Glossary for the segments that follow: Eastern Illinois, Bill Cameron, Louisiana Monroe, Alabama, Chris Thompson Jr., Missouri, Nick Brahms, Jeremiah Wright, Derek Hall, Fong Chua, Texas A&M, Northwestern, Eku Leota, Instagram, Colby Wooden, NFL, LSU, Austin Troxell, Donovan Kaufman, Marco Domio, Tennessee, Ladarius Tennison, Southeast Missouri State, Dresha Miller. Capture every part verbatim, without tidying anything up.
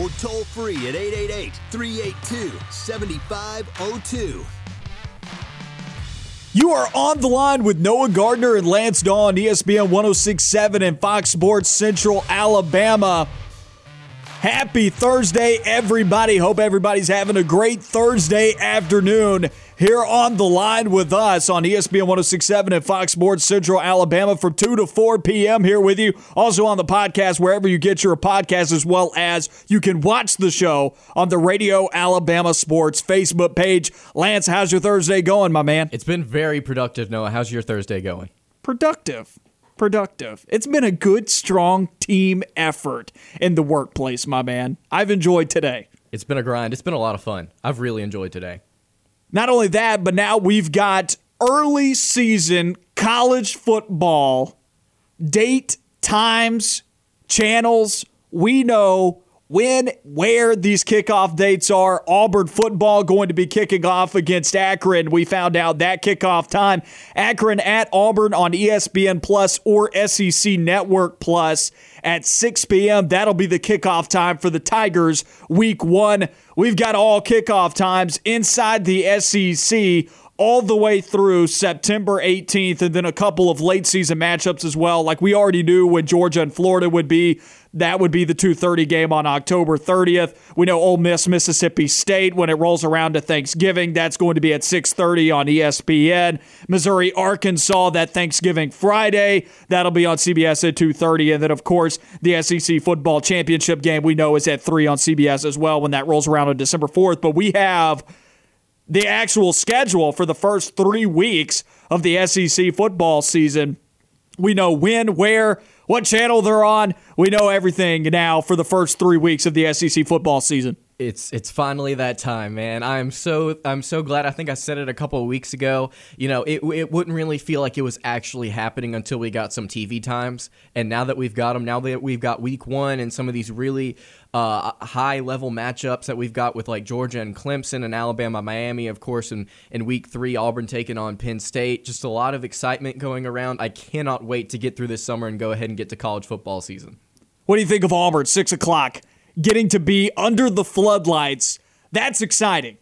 or toll free at eight eight eight, three eight two, seven five zero two. You are on the line with Noah Gardner and Lance Dawe on E S P N ten sixty-seven and Fox Sports Central Alabama. Happy Thursday, everybody. Hope everybody's having a great Thursday afternoon here on the line with us on E S P N ten sixty-seven and Fox Sports Central Alabama from two to four p.m. here with you. Also on the podcast, wherever you get your podcast, as well as you can watch the show on the Radio Alabama Sports Facebook page. Lance, how's your Thursday going, my man? It's been very productive, Noah. How's your Thursday going? Productive. Productive. It's been a good, strong team effort in the workplace, my man. I've enjoyed today. It's been a grind. It's been a lot of fun. I've really enjoyed today. Not only that, but now we've got early season college football date, times, channels. We know when, where these kickoff dates are. Auburn football going to be kicking off against Akron. We found out that kickoff time. Akron at Auburn on E S P N Plus or S E C Network Plus at six p.m. That'll be the kickoff time for the Tigers week one. We've got all kickoff times inside the S E C all the way through September eighteenth, and then a couple of late season matchups as well. Like we already knew when Georgia and Florida would be. That would be the two thirty game on October thirtieth. We know Ole Miss, Mississippi State, when it rolls around to Thanksgiving, that's going to be at six thirty on E S P N. Missouri, Arkansas, that Thanksgiving Friday, that'll be on C B S at two thirty. And then, of course, the S E C football championship game we know is at three on C B S as well when that rolls around on December fourth. But we have the actual schedule for the first three weeks of the S E C football season. We know when, where, what channel they're on. We know everything now for the first three weeks of the S E C football season. It's it's finally that time, man. I'm so I'm so glad. I think I said it a couple of weeks ago. You know, it it wouldn't really feel like it was actually happening until we got some T V times. And now that we've got them, now that we've got week one and some of these really uh, high-level matchups that we've got with like Georgia and Clemson and Alabama, Miami, of course, and in week three, Auburn taking on Penn State. Just a lot of excitement going around. I cannot wait to get through this summer and go ahead and get to college football season. What do you think of Auburn? Six o'clock. Getting to be under the floodlights, that's exciting.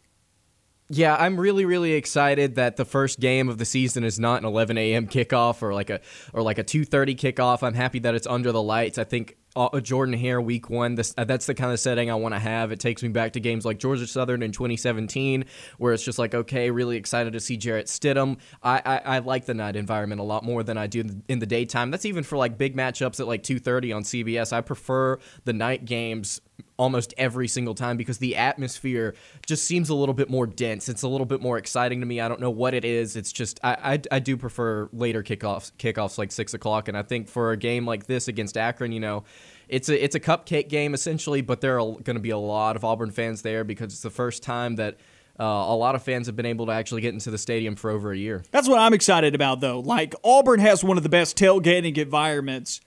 Yeah, I'm really, really excited that the first game of the season is not an eleven a.m. kickoff or like a or like a two thirty kickoff. I'm happy that it's under the lights. I think uh, Jordan Hare week one, this, uh, that's the kind of setting I want to have. It takes me back to games like Georgia Southern in twenty seventeen where it's just like, okay, really excited to see Jarrett Stidham. I, I, I like the night environment a lot more than I do in the, in the daytime. That's even for like big matchups at like two thirty on C B S. I prefer the night games almost every single time because the atmosphere just seems a little bit more dense. It's a little bit more exciting to me. I don't know what it is. It's just I I, I do prefer later kickoffs, kickoffs like six o'clock. And I think for a game like this against Akron, you know, it's a, it's a cupcake game essentially, but there are going to be a lot of Auburn fans there because it's the first time that uh, a lot of fans have been able to actually get into the stadium for over a year. That's what I'm excited about, though. Like, Auburn has one of the best tailgating environments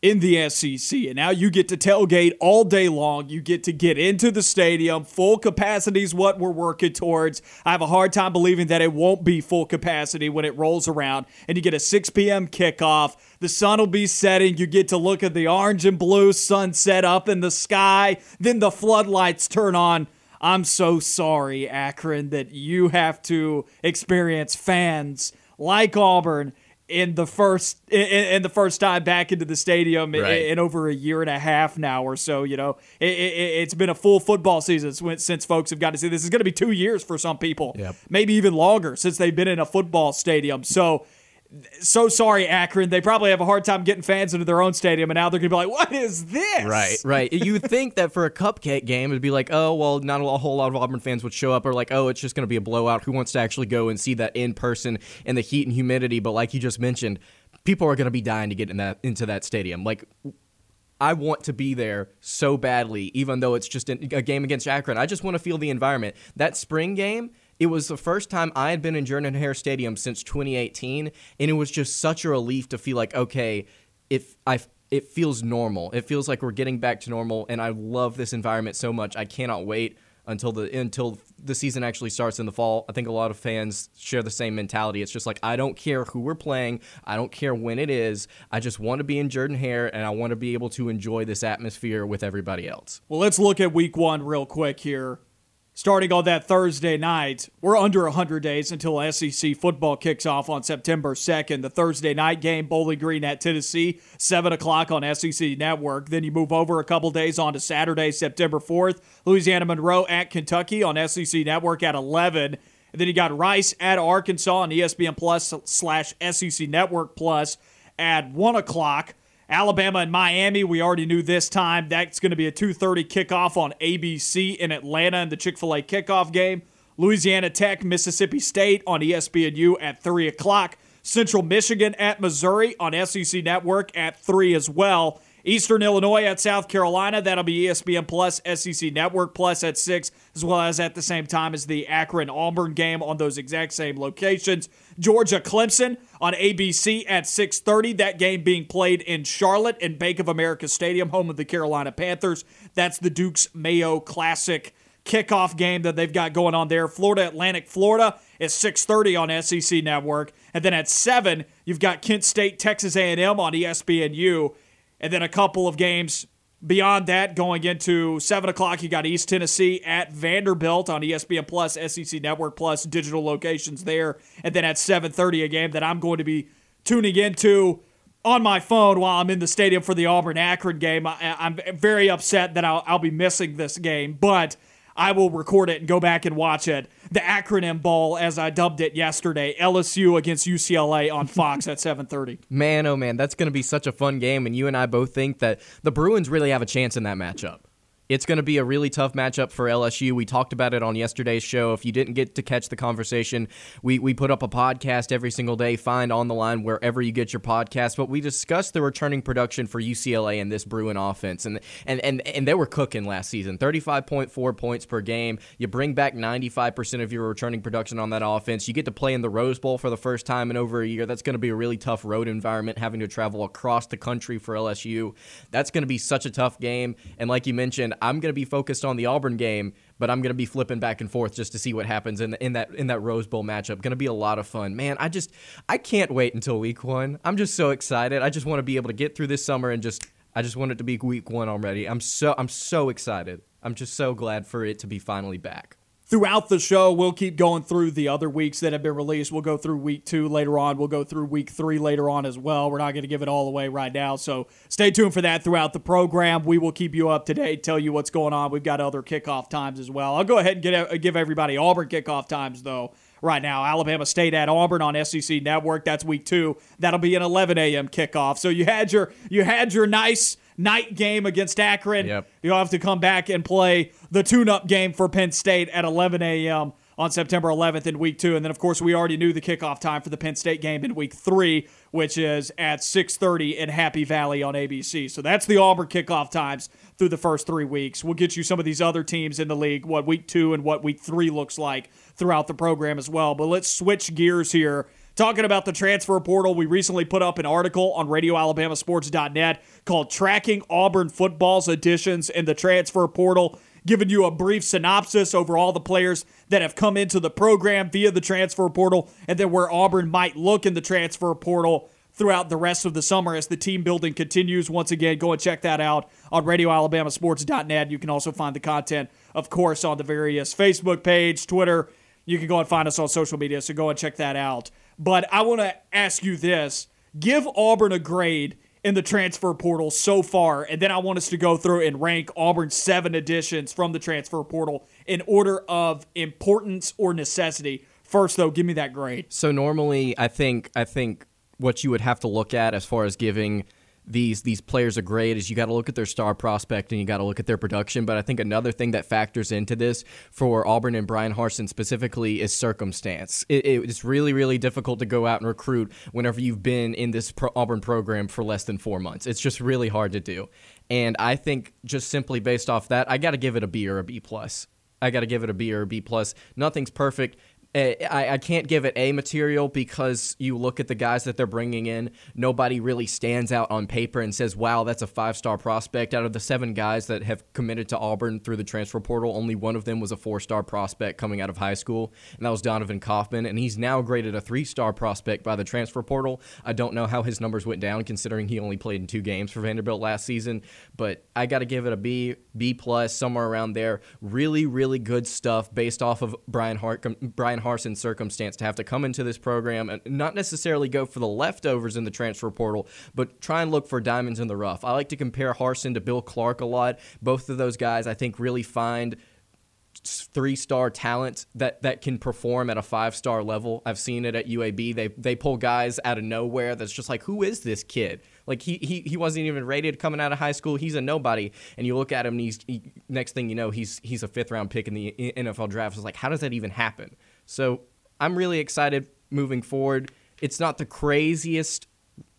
in the S E C, and now you get to tailgate all day long. You get to get into the stadium. Full capacity is what we're working towards. I have a hard time believing that it won't be full capacity when it rolls around, and you get a six p.m. kickoff. The sun will be setting. You get to look at the orange and blue sunset up in the sky. Then the floodlights turn on. I'm so sorry, Akron, that you have to experience fans like Auburn in the first in, in the first time back into the stadium right. in, in over a year and a half now or so. You know, it, it, it's been a full football season since folks have got to see this. It's going to be two years for some people, yep. Maybe even longer since they've been in a football stadium. So, so sorry, Akron. They probably have a hard time getting fans into their own stadium, and now they're going to be like, what is this? Right, right. You'd think that for a cupcake game, it'd be like, oh, well, not a whole lot of Auburn fans would show up, or like, oh, it's just going to be a blowout. Who wants to actually go and see that in person and the heat and humidity? But like you just mentioned, people are going to be dying to get in that into that stadium. Like, I want to be there so badly, even though it's just a game against Akron. I just want to feel the environment. That spring game, it was the first time I had been in Jordan-Hare Stadium since twenty eighteen, and it was just such a relief to feel like, okay, if I, it feels normal. It feels like we're getting back to normal, and I love this environment so much. I cannot wait until the until the season actually starts in the fall. I think a lot of fans share the same mentality. It's just like, I don't care who we're playing. I don't care when it is. I just want to be in Jordan-Hare, and I want to be able to enjoy this atmosphere with everybody else. Well, let's look at week one real quick here. Starting on that Thursday night, we're under one hundred days until S E C football kicks off on September second. The Thursday night game, Bowling Green at Tennessee, seven o'clock on S E C Network. Then you move over a couple days on to Saturday, September fourth. Louisiana Monroe at Kentucky on S E C Network at eleven. And then you got Rice at Arkansas on E S P N Plus slash S E C Network Plus at one o'clock. Alabama and Miami, we already knew this time. That's going to be a two thirty kickoff on A B C in Atlanta in the Chick-fil-A kickoff game. Louisiana Tech, Mississippi State on E S P N U at three o'clock. Central Michigan at Missouri on S E C Network at three as well. Eastern Illinois at South Carolina, that'll be E S P N Plus, S E C Network Plus at six, as well as at the same time as the Akron-Auburn game on those exact same locations. Georgia-Clemson on A B C at six thirty, that game being played in Charlotte in Bank of America Stadium, home of the Carolina Panthers. That's the Dukes Mayo Classic kickoff game that they've got going on there. Florida Atlantic, Florida is six thirty on S E C Network. And then at seven, you've got Kent State, Texas A and M on E S P N U. And then a couple of games beyond that, going into seven o'clock, you got East Tennessee at Vanderbilt on E S P N Plus, S E C Network Plus, digital locations there. And then at seven thirty, a game that I'm going to be tuning into on my phone while I'm in the stadium for the Auburn-Akron game. I, I'm very upset that I'll, I'll be missing this game, but I will record it and go back and watch it. The acronym ball, as I dubbed it yesterday, L S U against U C L A on Fox at seven thirty. Man, oh man, that's going to be such a fun game, and you and I both think that the Bruins really have a chance in that matchup. It's going to be a really tough matchup for L S U. We talked about it on yesterday's show. If you didn't get to catch the conversation, we, we put up a podcast every single day. Find On the Line wherever you get your podcast. But we discussed the returning production for U C L A and this Bruin offense. And and and, and they were cooking last season, thirty-five point four points per game. You bring back ninety-five percent of your returning production on that offense. You get to play in the Rose Bowl for the first time in over a year. That's going to be a really tough road environment, having to travel across the country for L S U. That's going to be such a tough game. And like you mentioned, I'm going to be focused on the Auburn game, but I'm going to be flipping back and forth just to see what happens in the, in that in that Rose Bowl matchup. Going to be a lot of fun. Man, I just I can't wait until week one. I'm just so excited. I just want to be able to get through this summer and just I just want it to be week one already. I'm so I'm so excited. I'm just so glad for it to be finally back. Throughout the show, we'll keep going through the other weeks that have been released. We'll go through week two later on. We'll go through week three later on as well. We're not going to give it all away right now, so stay tuned for that throughout the program. We will keep you up to date, tell you what's going on. We've got other kickoff times as well. I'll go ahead and get, give everybody Auburn kickoff times, though, right now. Alabama State at Auburn on S E C Network. That's week two. That'll be an eleven a.m. kickoff. So you had your you had your nice night game against Akron. Yep. You'll have to come back and play the tune-up game for Penn State at eleven a.m. on September eleventh in week two. And then, of course, we already knew the kickoff time for the Penn State game in week three, which is at six thirty in Happy Valley on A B C. So that's the Auburn kickoff times through the first three weeks. We'll get you some of these other teams in the league, what week two and what week three looks like throughout the program as well. But let's switch gears here. Talking about the transfer portal, we recently put up an article on radio alabama sports dot net called Tracking Auburn Football's Additions in the Transfer Portal, giving you a brief synopsis over all the players that have come into the program via the transfer portal and then where Auburn might look in the transfer portal throughout the rest of the summer as the team building continues. Once again, go and check that out on radio alabama sports dot net. You can also find the content, of course, on the various Facebook page, Twitter. You can go and find us on social media, so go and check that out. But I want to ask you this. Give Auburn a grade in the transfer portal so far, and then I want us to go through and rank Auburn's seven additions from the transfer portal in order of importance or necessity. First, though, give me that grade. So normally I think I think what you would have to look at as far as giving – these these players are great is you got to look at their star prospect and you got to look at their production. But I think another thing that factors into this for Auburn and Brian Harsin specifically is circumstance. It, it's really, really difficult to go out and recruit whenever you've been in this pro- Auburn program for less than four months. It's just really hard to do. And I think just simply based off that, I got to give it a B or a B plus. I got to give it a B or a B plus. Nothing's perfect. I, I can't give it A material because you look at the guys that they're bringing in. Nobody really stands out on paper and says, wow, that's a five-star prospect. Out of the seven guys that have committed to Auburn through the transfer portal, only one of them was a four-star prospect coming out of high school, and that was Donovan Kaufman, and he's now graded a three-star prospect by the transfer portal. I don't know how his numbers went down considering he only played in two games for Vanderbilt last season, but I got to give it a B, B plus, somewhere around there. Really, really good stuff based off of Brian Hart, Brian Harsin's circumstance to have to come into this program and not necessarily go for the leftovers in the transfer portal, but try and look for diamonds in the rough. I like to compare Harsin to Bill Clark a lot. Both of those guys, I think, really find three-star talent that, that can perform at a five-star level. I've seen it at U A B. They they pull guys out of nowhere that's just like, who is this kid? Like, he he he wasn't even rated coming out of high school. He's a nobody. And you look at him, and he's he, next thing you know, he's he's a fifth-round pick in the N F L draft. It's like, how does that even happen? So I'm really excited moving forward. It's not the craziest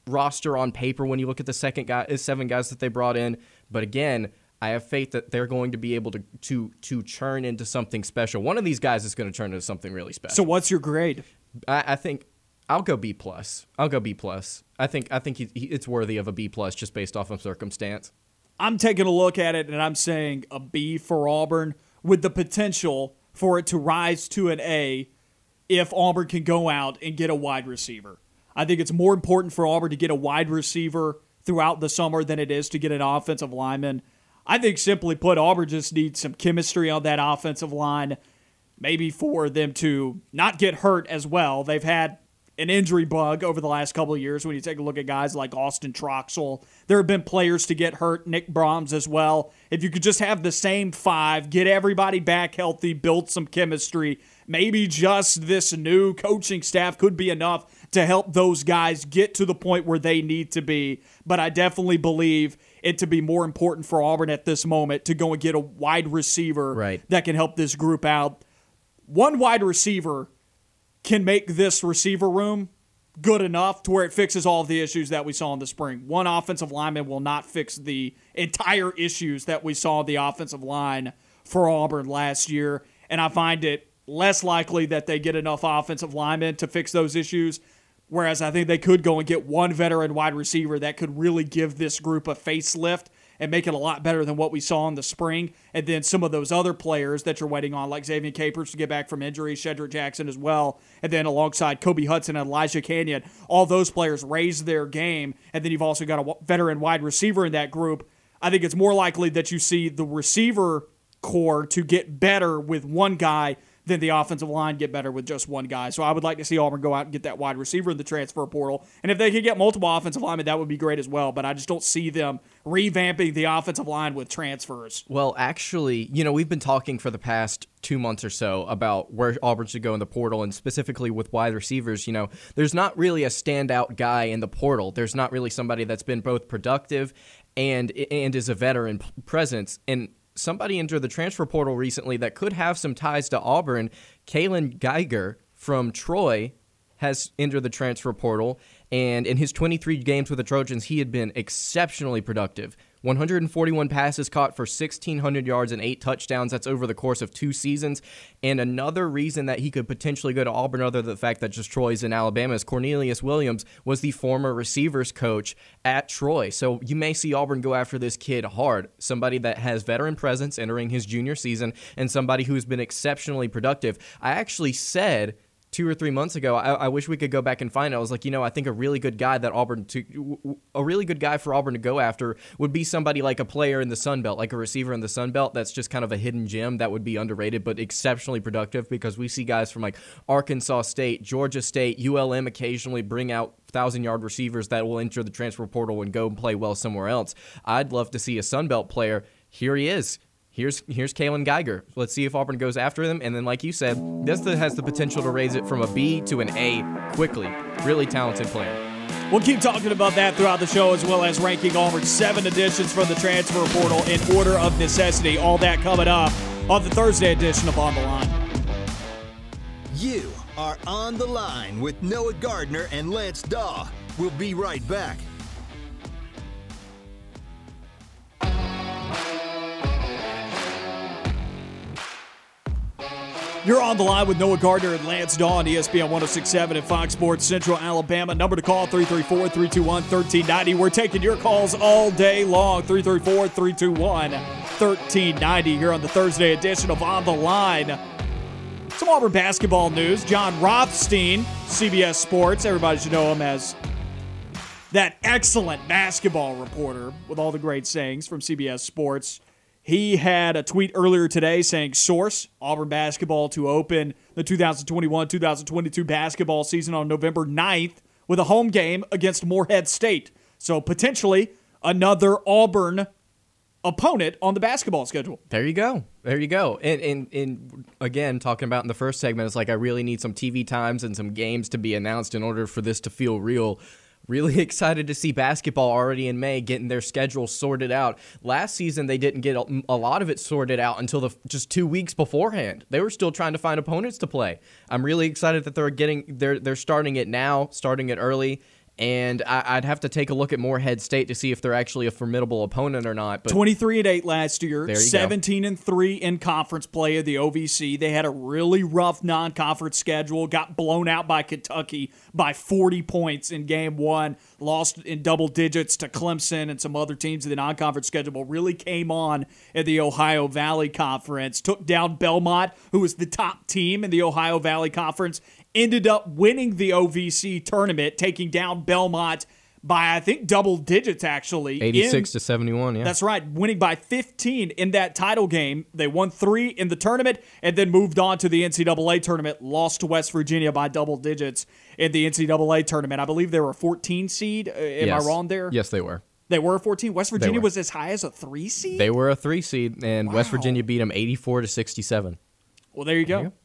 roster on paper when you look at the second guy, seven guys that they brought in. But again, I have faith that they're going to be able to to to churn into something special. One of these guys is going to turn into something really special. So what's your grade? I, I think I'll go B plus. I'll go B plus. I think I think he, he, it's worthy of a B plus just based off of circumstance. I'm taking a look at it and I'm saying a B for Auburn with the potential for it to rise to an A if Auburn can go out and get a wide receiver. I think it's more important for Auburn to get a wide receiver throughout the summer than it is to get an offensive lineman. I think, simply put, Auburn just needs some chemistry on that offensive line, maybe for them to not get hurt as well. They've had an injury bug over the last couple of years when you take a look at guys like Austin Troxell. There have been players to get hurt, Nick Brahms as well. If you could just have the same five, get everybody back healthy, build some chemistry, maybe just this new coaching staff could be enough to help those guys get to the point where they need to be. But I definitely believe it to be more important for Auburn at this moment to go and get a wide receiver right. that can help this group out. One wide receiver can make this receiver room good enough to where it fixes all of the issues that we saw in the spring. One offensive lineman will not fix the entire issues that we saw the offensive line for Auburn last year, and I find it less likely that they get enough offensive linemen to fix those issues, whereas I think they could go and get one veteran wide receiver that could really give this group a facelift and make it a lot better than what we saw in the spring. And then some of those other players that you're waiting on, like Xavier Capers to get back from injury, Shedrick Jackson as well, and then alongside Kobe Hudson and Elijah Canyon, all those players raise their game, and then you've also got a veteran wide receiver in that group. I think it's more likely that you see the receiver core to get better with one guy than the offensive line get better with just one guy. So I would like to see Auburn go out and get that wide receiver in the transfer portal. And if they could get multiple offensive linemen, that would be great as well. But I just don't see them revamping the offensive line with transfers. Well, actually, you know, we've been talking for the past two months or so about where Auburn should go in the portal, and specifically with wide receivers. You know, there's not really a standout guy in the portal. There's not really somebody that's been both productive and and is a veteran presence. And somebody entered the transfer portal recently that could have some ties to Auburn. Kalen Geiger from Troy has entered the transfer portal, and in his twenty-three games with the Trojans, he had been exceptionally productive. one hundred forty-one passes caught for sixteen hundred yards and eight touchdowns. That's over the course of two seasons. And another reason that he could potentially go to Auburn, other than the fact that just Troy's in Alabama, is Cornelius Williams was the former receivers coach at Troy. So you may see Auburn go after this kid hard, somebody that has veteran presence entering his junior season and somebody who's been exceptionally productive. I actually said two or three months ago, I, I wish we could go back and find it. I was like, you know, I think a really good guy that Auburn to, a really good guy for Auburn to go after would be somebody like a player in the Sun Belt, like a receiver in the Sun Belt. That's just kind of a hidden gem that would be underrated, but exceptionally productive, because we see guys from like Arkansas State, Georgia State, U L M occasionally bring out thousand-yard receivers that will enter the transfer portal and go and play well somewhere else. I'd love to see a Sun Belt player. Here he is. Here's here's Kalen Geiger. Let's see if Auburn goes after them. And then, like you said, this has the potential to raise it from a B to an A quickly. Really talented player. We'll keep talking about that throughout the show, as well as ranking Auburn's seven additions from the transfer portal in order of necessity. All that coming up on the Thursday edition of On the Line. You are On the Line with Noah Gardner and Lance Dawe. We'll be right back. You're On the Line with Noah Gardner and Lance Dawe on E S P N ten sixty-seven and Fox Sports Central Alabama. Number to call, three three four, three two one, one three nine zero. We're taking your calls all day long, three three four, three two one, one three nine zero here on the Thursday edition of On the Line. Some Auburn basketball news. John Rothstein, C B S Sports. Everybody should know him as that excellent basketball reporter with all the great sayings from C B S Sports. He had a tweet earlier today saying, source, Auburn basketball to open the twenty twenty-one twenty twenty-two basketball season on November ninth with a home game against Morehead State. So potentially another Auburn opponent on the basketball schedule. There you go. There you go. And, and, and again, talking about in the first segment, it's like I really need some T V times and some games to be announced in order for this to feel real. Really excited to see basketball already in May getting their schedule sorted out. Last season, they didn't get a lot of it sorted out until the, just two weeks beforehand. They were still trying to find opponents to play. I'm really excited that they're getting they're they're starting it now, starting it early. And I, I'd have to take a look at Morehead State to see if they're actually a formidable opponent or not. But twenty-three and eight last year, seventeen and three in conference play of the O V C. They had a really rough non-conference schedule, got blown out by Kentucky by forty points in game one, lost in double digits to Clemson and some other teams in the non-conference schedule. Really came on at the Ohio Valley Conference, took down Belmont, who was the top team in the Ohio Valley Conference, ended up winning the O V C tournament, taking down Belmont by, I think, double digits, actually. eighty-six to seventy-one, yeah. That's right, winning by fifteen in that title game. They won three in the tournament and then moved on to the N C double A tournament, lost to West Virginia by double digits in the N C double A tournament. I believe they were a fourteen seed. Am yes. I wrong there? Yes, they were. They were a fourteen. West Virginia was as high as a three seed? They were a three seed, and wow. West Virginia beat them eighty-four to sixty-seven. Well, there you go. There you go.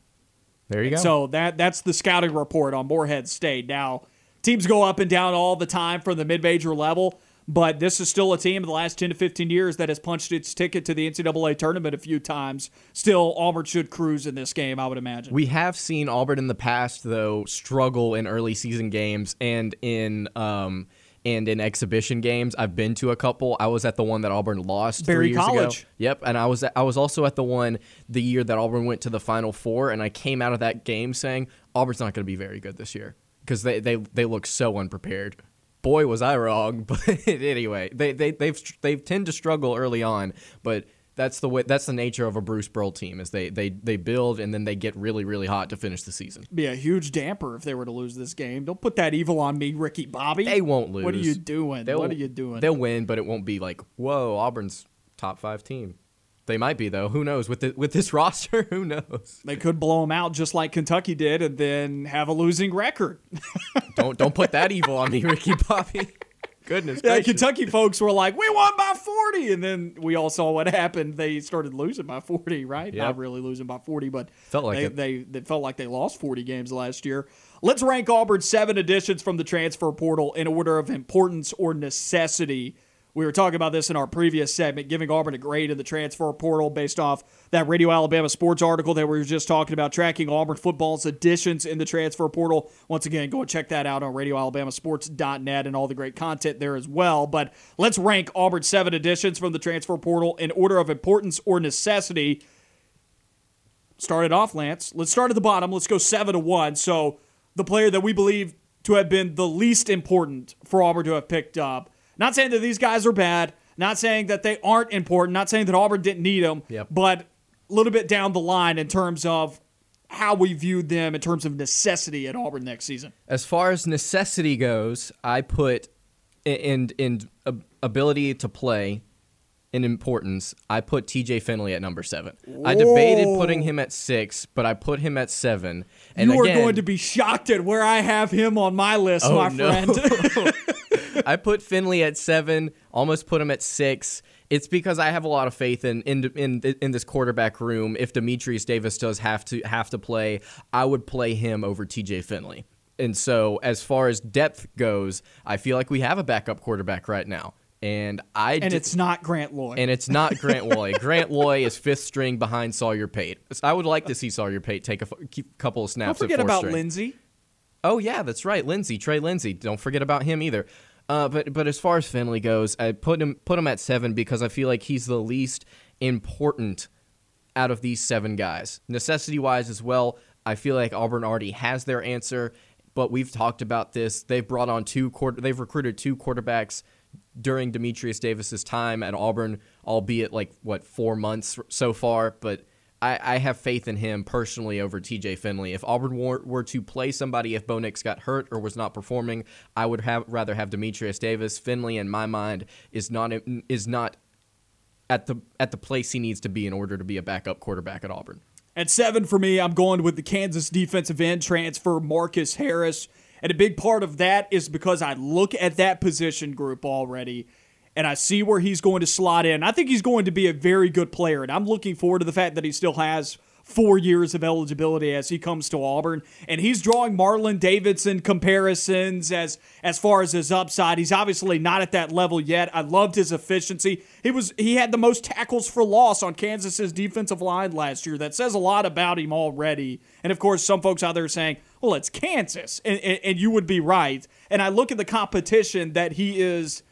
There you go. So that that's the scouting report on Morehead State. Now, teams go up and down all the time from the mid-major level, but this is still a team in the last ten to fifteen years that has punched its ticket to the N C double A tournament a few times. Still, Auburn should cruise in this game, I would imagine. We have seen Auburn in the past, though, struggle in early season games and in um and in exhibition games. I've been to a couple. I was at the one that Auburn lost Berry three years College. ago. Yep, and I was I was also at the one the year that Auburn went to the Final Four, and I came out of that game saying, Auburn's not going to be very good this year because they, they, they look so unprepared. Boy, was I wrong. But anyway, they they they've they tend to struggle early on, but that's the way that's the nature of a Bruce Pearl team is they they they build and then they get really really hot to finish the season. Be a huge damper if they were to lose this game. Don't put that evil on me, Ricky Bobby. They won't lose. What are you doing? They'll, what are you doing? They'll win, but it won't be like, whoa, Auburn's top five team. They might be though. Who knows with the, with this roster? Who knows? They could blow them out just like Kentucky did, and then have a losing record. don't don't put that evil on me, Ricky Bobby. Goodness yeah, gracious. Kentucky folks were like, we won by forty, and then we all saw what happened. They started losing by forty, right? Yep. Not really losing by forty, but felt like they, it. They, they felt like they lost forty games last year. Let's rank Auburn's seven additions from the transfer portal in order of importance or necessity. We were talking about this in our previous segment, giving Auburn a grade in the transfer portal based off that Radio Alabama Sports article that we were just talking about, tracking Auburn football's additions in the transfer portal. Once again, go and check that out on radio alabama sports dot net and all the great content there as well. But let's rank Auburn's seven additions from the transfer portal in order of importance or necessity. Start it off, Lance. Let's start at the bottom. Let's go seven to one. So the player that we believe to have been the least important for Auburn to have picked up. Not saying that these guys are bad, not saying that they aren't important, not saying that Auburn didn't need them, yep. but a little bit down the line in terms of how we viewed them in terms of necessity at Auburn next season. As far as necessity goes, I put in, in, in ability to play in importance, I put T J. Finley at number seven. Whoa. I debated putting him at six, but I put him at seven. And you are again, going to be shocked at where I have him on my list, oh, my no. friend. I put Finley at seven, almost put him at six. It's because I have a lot of faith in in in, in this quarterback room. If Demetrius Davis does have to have to play, I would play him over T J. Finley. And so as far as depth goes, I feel like we have a backup quarterback right now. And I and d- it's not Grant Loy. And it's not Grant Loy. Grant Loy is fifth string behind Sawyer Pate. I would like to see Sawyer Pate take a f- couple of snaps at fourth string. Don't forget about string. Lindsey. Oh, yeah, that's right. Lindsey, Trey Lindsey. Don't forget about him either. Uh, but but as far as Finley goes, I put him put him at seven because I feel like he's the least important out of these seven guys. Necessity-wise as well, I feel like Auburn already has their answer, but we've talked about this. They've brought on two quarter, they've recruited two quarterbacks during Demetrius Davis's time at Auburn, albeit like what four months so far. But I, I have faith in him personally over T J Finley. If Auburn were, were to play somebody, if Bo Nix got hurt or was not performing, I would have rather have Demetrius Davis. Finley, in my mind, is not is not at the at the place he needs to be in order to be a backup quarterback at Auburn. At seven for me, I'm going with the Kansas defensive end transfer, Marcus Harris. And a big part of that is because I look at that position group already, and I see where he's going to slot in. I think he's going to be a very good player, and I'm looking forward to the fact that he still has four years of eligibility as he comes to Auburn. And he's drawing Marlon Davidson comparisons as, as far as his upside. He's obviously not at that level yet. I loved his efficiency. He was he had the most tackles for loss on Kansas's defensive line last year. That says a lot about him already. And, of course, some folks out there are saying, well, it's Kansas, and, and, and you would be right. And I look at the competition that he is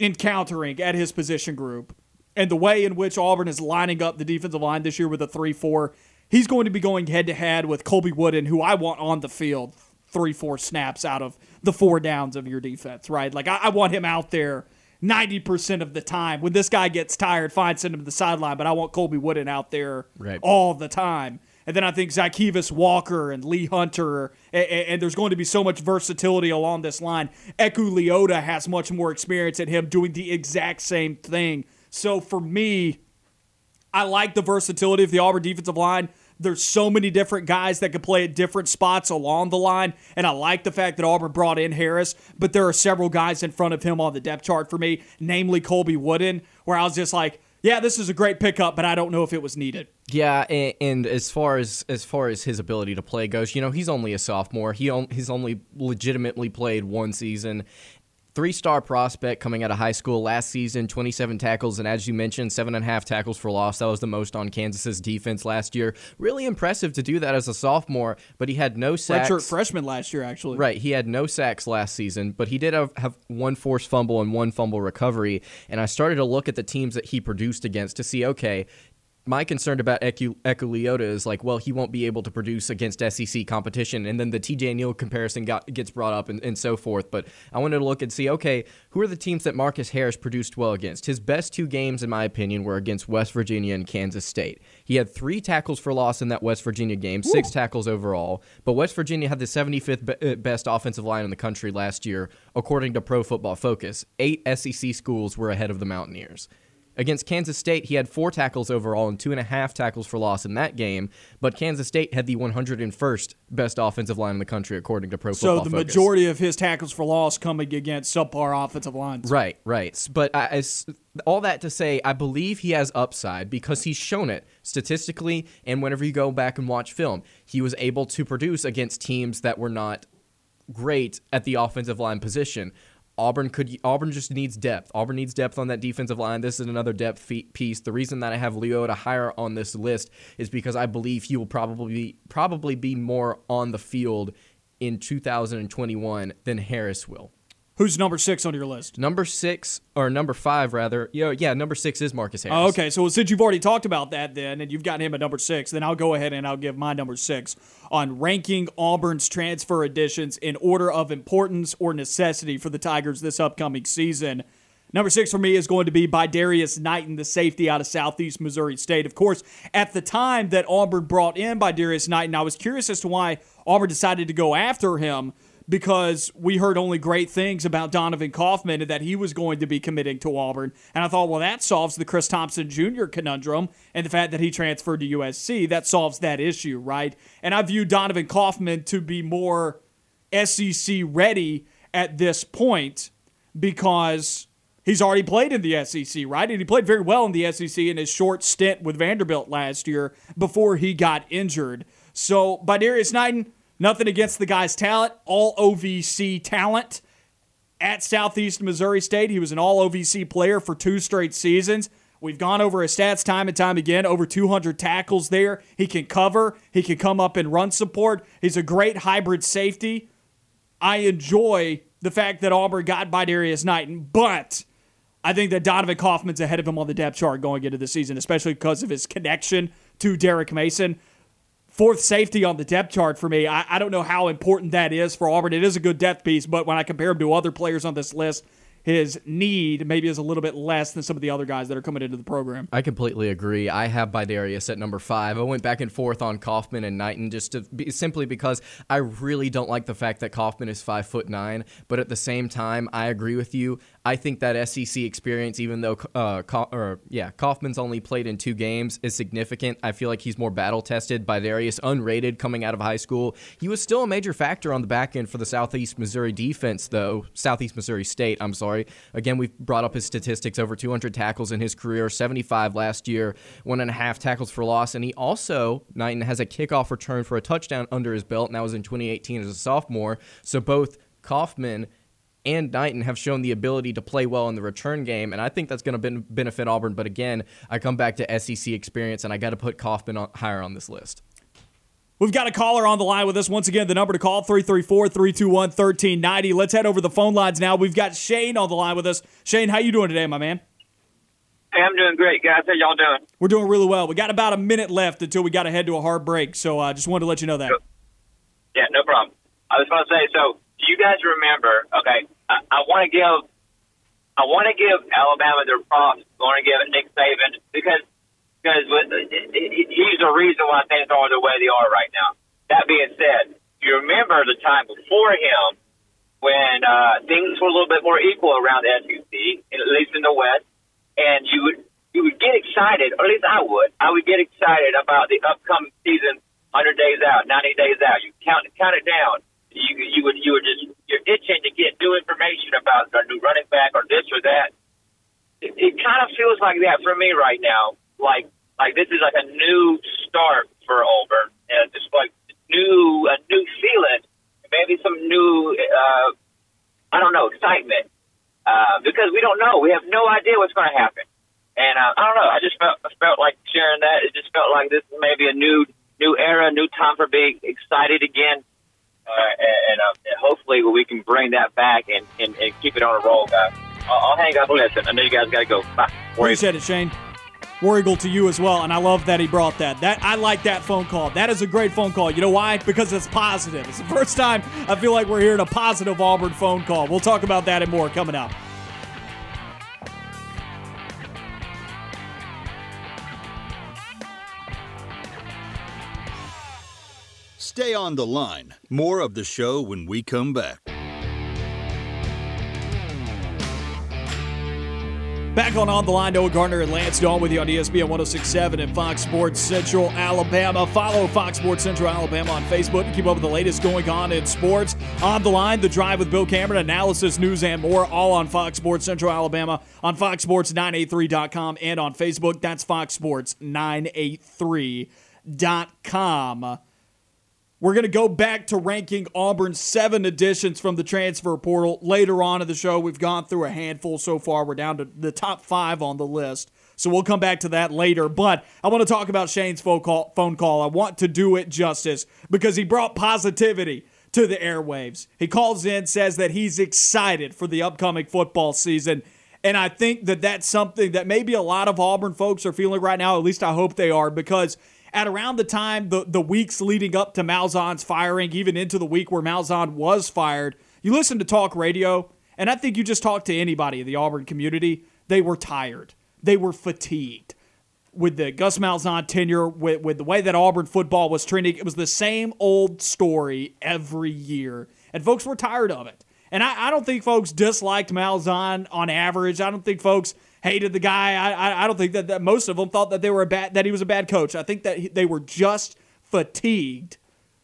encountering at his position group, and the way in which Auburn is lining up the defensive line this year with a three four, he's going to be going head-to-head with Colby Wooden, who I want on the field three four snaps out of the four downs of your defense, right? Like, I, I want him out there ninety percent of the time. When this guy gets tired, fine, send him to the sideline, but I want Colby Wooden out there right. all the time. And then I think Zykevis Walker and Lee Hunter, and, and there's going to be so much versatility along this line. Eku Leota has much more experience than him doing the exact same thing. So for me, I like the versatility of the Auburn defensive line. There's so many different guys that can play at different spots along the line, and I like the fact that Auburn brought in Harris, but there are several guys in front of him on the depth chart for me, namely Colby Wooden, where I was just like, yeah, this is a great pickup, but I don't know if it was needed. Yeah, and, and as far as as far as his ability to play goes, you know, he's only a sophomore. He on, he's only legitimately played one season. Three-star prospect coming out of high school last season, twenty-seven tackles, and as you mentioned, seven and a half tackles for loss. That was the most on Kansas's defense last year. Really impressive to do that as a sophomore, but he had no sacks. Redshirt freshman last year, actually. Right, he had no sacks last season, but he did have, have one forced fumble and one fumble recovery, and I started to look at the teams that he produced against to see, okay, my concern about Eku, Eku Leota is like, well, he won't be able to produce against S E C competition, and then the T J Neal comparison got, gets brought up and, and so forth. But I wanted to look and see, okay, who are the teams that Marcus Harris produced well against? His best two games, in my opinion, were against West Virginia and Kansas State. He had three tackles for loss in that West Virginia game, six Ooh. tackles overall. But West Virginia had the seventy-fifth best offensive line in the country last year, according to Pro Football Focus. Eight S E C schools were ahead of the Mountaineers. Against Kansas State, he had four tackles overall and two and a half tackles for loss in that game, but Kansas State had the one hundred first best offensive line in the country, according to Pro Football Focus. So the majority of his tackles for loss coming against subpar offensive lines. Right, right. But I, I, all that to say, I believe he has upside because he's shown it statistically, and whenever you go back and watch film, he was able to produce against teams that were not great at the offensive line position. Auburn could. Auburn just needs depth. Auburn needs depth on that defensive line. This is another depth piece. The reason that I have Leota higher on this list is because I believe he will probably be, probably be more on the field in two thousand twenty-one than Harris will. Who's number six on your list? Number six, or number five, rather. Yeah, yeah, number six is Marcus Harris. Oh, okay, so since you've already talked about that then, and you've got him at number six, then I'll go ahead and I'll give my number six on ranking Auburn's transfer additions in order of importance or necessity for the Tigers this upcoming season. Number six for me is going to be Bi'Darius Knighton, the safety out of Southeast Missouri State. Of course, at the time that Auburn brought in Bi'Darius Knighton, I was curious as to why Auburn decided to go after him, because we heard only great things about Donovan Kaufman and that he was going to be committing to Auburn. And I thought, well, that solves the Chris Thompson Junior conundrum and the fact that he transferred to U S C. That solves that issue, right? And I view Donovan Kaufman to be more S E C ready at this point because he's already played in the S E C, right? And he played very well in the S E C in his short stint with Vanderbilt last year before he got injured. So Bi'Darius Knighton, Nothing against the guy's talent, all O V C talent. At Southeast Missouri State, he was an all-O V C player for two straight seasons. We've gone over his stats time and time again, over two hundred tackles there. He can cover. He can come up and run support. He's a great hybrid safety. I enjoy the fact that Auburn got Bi'Darius Knighton, but I think that Donovan Kaufman's ahead of him on the depth chart going into the season, especially because of his connection to Derek Mason. Fourth safety on the depth chart for me, I, I don't know how important that is for Auburn. It is a good depth piece, but when I compare him to other players on this list, his need maybe is a little bit less than some of the other guys that are coming into the program. I completely agree. I have Bi'Darius at number five. I went back and forth on Kaufman and Knighton just to be, simply because I really don't like the fact that Kaufman is five foot nine, but at the same time, I agree with you. I think that S E C experience, even though uh, Ka- or, yeah, Kaufman's only played in two games, is significant. I feel like he's more battle-tested. Bi'Darius, unrated coming out of high school. He was still a major factor on the back end for the Southeast Missouri defense, though. Southeast Missouri State, I'm sorry. Again, we've brought up his statistics, over two hundred tackles in his career, seventy-five last year, one and a half tackles for loss. And he also, Knighton, has a kickoff return for a touchdown under his belt, and that was in twenty eighteen as a sophomore. So both Kaufman and Knighton have shown the ability to play well in the return game, and I think that's going to benefit Auburn. But again, I come back to S E C experience, and I got to put Kaufman on, higher on this list. We've got a caller on the line with us. Once again, the number to call, three three four, three two one, one three nine zero. Let's head over the phone lines now. We've got Shane on the line with us. Shane, how you doing today, my man? Hey, I'm doing great, guys. How y'all doing? We're doing really well. We got about a minute left until we got to head to a hard break, so I uh, just wanted to let you know that. Yeah, no problem. I was about to say, so, you guys remember, okay, I, I want to give I want to give Alabama their props. I want to give it Nick Saban because because with, he's the reason why things are the way they are right now. That being said, you remember the time before him when uh, things were a little bit more equal around the S E C, at least in the West, and you would, you would get excited, or at least I would. I would get excited about the upcoming season, one hundred days out, ninety days out. You count count it down. You, you would you would just you're itching to get new information about a new running back or this or that. It, it kind of feels like that for me right now. Like like this is like a new start for Auburn, and just like new a new feeling, maybe some new uh, I don't know excitement uh, because we don't know. We have no idea what's going to happen, and uh, I don't know. I just felt I felt like sharing that. It just felt like this is maybe a new new era, new time for being excited again. Uh, and, uh, and hopefully we can bring that back and, and, and keep it on a roll, guys. I'll, I'll hang up and listen. I know you guys got to go. Bye. Appreciate it, Shane. Warrigal to you as well, and I love that he brought that. That I like that phone call. That is a great phone call. You know why? Because it's positive. It's the first time I feel like we're hearing a positive Auburn phone call. We'll talk about that and more coming up. Stay on the line. More of the show when we come back. Back on On the Line, Noah Gardner and Lance Dawe with you on E S P N ten sixty-seven and Fox Sports Central Alabama. Follow Fox Sports Central Alabama on Facebook to keep up with the latest going on in sports. On the Line, The Drive with Bill Cameron, analysis, news, and more, all on Fox Sports Central Alabama, on fox sports nine eighty-three dot com, and on Facebook. That's fox sports nine eighty-three dot com. We're going to go back to ranking Auburn's seven additions from the transfer portal later on in the show. We've gone through a handful so far. We're down to the top five on the list, so we'll come back to that later. But I want to talk about Shane's phone call. Phone call. I want to do it justice because he brought positivity to the airwaves. He calls in, says that he's excited for the upcoming football season, and I think that that's something that maybe a lot of Auburn folks are feeling right now, at least I hope they are, because at around the time, the, the weeks leading up to Malzahn's firing, even into the week where Malzahn was fired, you listen to talk radio, and I think you just talk to anybody in the Auburn community, they were tired. They were fatigued. With the Gus Malzahn tenure, with, with the way that Auburn football was trending, it was the same old story every year, and folks were tired of it. And I, I don't think folks disliked Malzahn on average. I don't think folks hated the guy. I, I, I don't think that, that most of them thought that they were a bad, that he was a bad coach. I think that he, they were just fatigued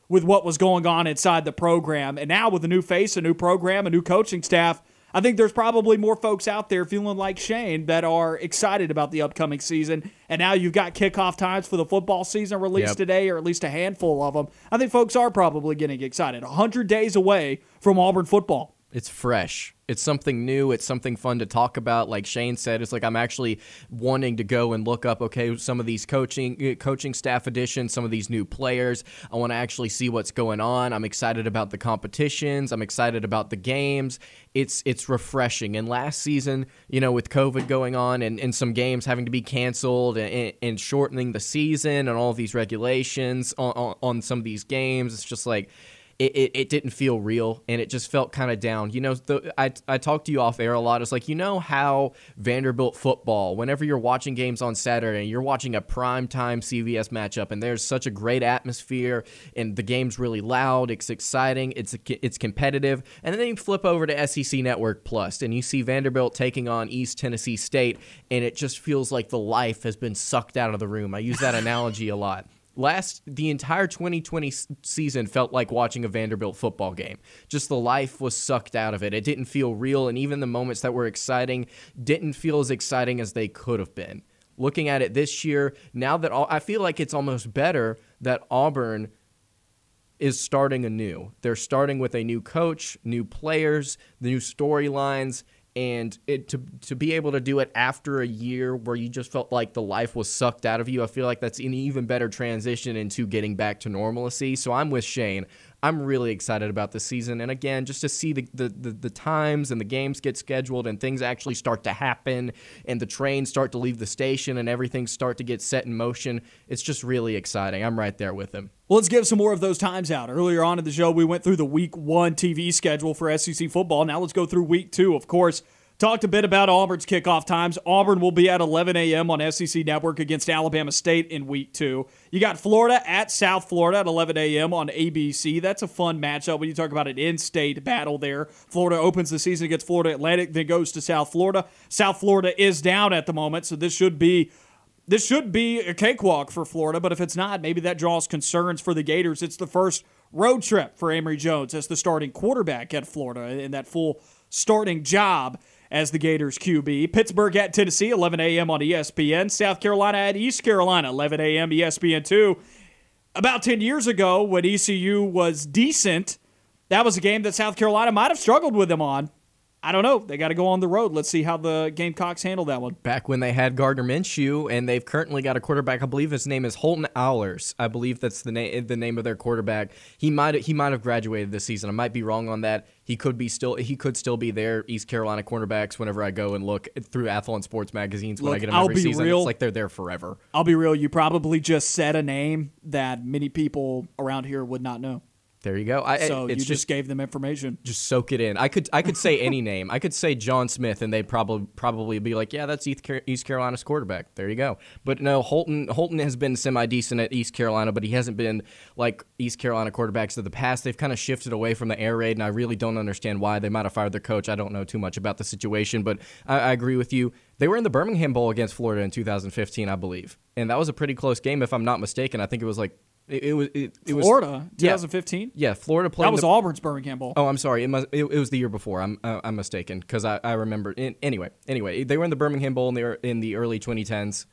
with what was going on inside the program. And now with a new face, a new program, a new coaching staff, I think there's probably more folks out there feeling like Shane that are excited about the upcoming season. And now you've got kickoff times for the football season released yep. today, or at least a handful of them. I think folks are probably getting excited. one hundred days away from Auburn football. It's fresh. It's something new. It's something fun to talk about. Like Shane said, it's like I'm actually wanting to go and look up, okay, some of these coaching coaching staff additions, some of these new players. I want to actually see what's going on. I'm excited about the competitions. I'm excited about the games. It's it's refreshing. And last season, you know, with COVID going on and, and some games having to be canceled and, and shortening the season and all these regulations on, on, on some of these games, it's just like, It, it, it didn't feel real, and it just felt kind of down. You know, the, I I talked to you off air a lot. It's like, you know how Vanderbilt football, whenever you're watching games on Saturday and you're watching a primetime C B S matchup, and there's such a great atmosphere, and the game's really loud, it's exciting, it's it's competitive, and then you flip over to S E C Network Plus, and you see Vanderbilt taking on East Tennessee State, and it just feels like the life has been sucked out of the room. I use that analogy a lot. Last, the entire twenty twenty season felt like watching a Vanderbilt football game. Just the life was sucked out of it. It didn't feel real, and even the moments that were exciting didn't feel as exciting as they could have been. Looking at it this year, now that all, I feel like it's almost better that Auburn is starting anew. They're starting with a new coach, new players, new storylines, and it, to to be able to do it after a year where you just felt like the life was sucked out of you, I feel like that's an even better transition into getting back to normalcy. So I'm with Shane. I'm really excited about this season. And again, just to see the, the, the, the times and the games get scheduled and things actually start to happen and the trains start to leave the station and everything start to get set in motion, it's just really exciting. I'm right there with him. Well, let's give some more of those times out. Earlier on in the show, we went through the week one T V schedule for S E C football. Now let's go through week two, of course. Talked a bit about Auburn's kickoff times. Auburn will be at eleven a.m. on S E C Network against Alabama State in week two. You got Florida at South Florida at eleven a.m. on A B C. That's a fun matchup when you talk about an in-state battle there. Florida opens the season against Florida Atlantic, then goes to South Florida. South Florida is down at the moment, so this should be this should be a cakewalk for Florida, but if it's not, maybe that draws concerns for the Gators. It's the first road trip for Emory Jones as the starting quarterback at Florida in that full starting job as the Gators Q B. Pittsburgh at Tennessee, eleven a.m. on E S P N. South Carolina at East Carolina, eleven a.m. E S P N two. About ten years ago, when E C U was decent, that was a game that South Carolina might have struggled with them on. I don't know. They got to go on the road. Let's see how the Gamecocks handle that one. Back when they had Gardner Minshew, and they've currently got a quarterback. I believe his name is Holton Ehlers. I believe that's the name the name of their quarterback. He might he might have graduated this season. I might be wrong on that. He could be still he could still be there. East Carolina cornerbacks. Whenever I go and look through Athlon Sports magazines, when look, I get them every I'll be season, real. It's like they're there forever. I'll be real. You probably just said a name that many people around here would not know. There you go. I, so it's you just, just gave them information. Just soak it in. I could I could say any name. I could say John Smith, and they'd probably probably be like, yeah, that's East Carolina's quarterback. There you go. But no, Holton Holton has been semi-decent at East Carolina, but he hasn't been like East Carolina quarterbacks of the past. They've kind of shifted away from the air raid, and I really don't understand why. They might have fired their coach. I don't know too much about the situation, but I, I agree with you. They were in the Birmingham Bowl against Florida in two thousand fifteen, I believe, and that was a pretty close game, if I'm not mistaken. I think it was like It, it was it, it Florida, twenty fifteen. Yeah, yeah, Florida played. That was the, Auburn's Birmingham Bowl. Oh, I'm sorry. It, must, it, it was the year before. I'm uh, I'm mistaken because I I remember. In, anyway, anyway, they were in the Birmingham Bowl in the in the early twenty tens,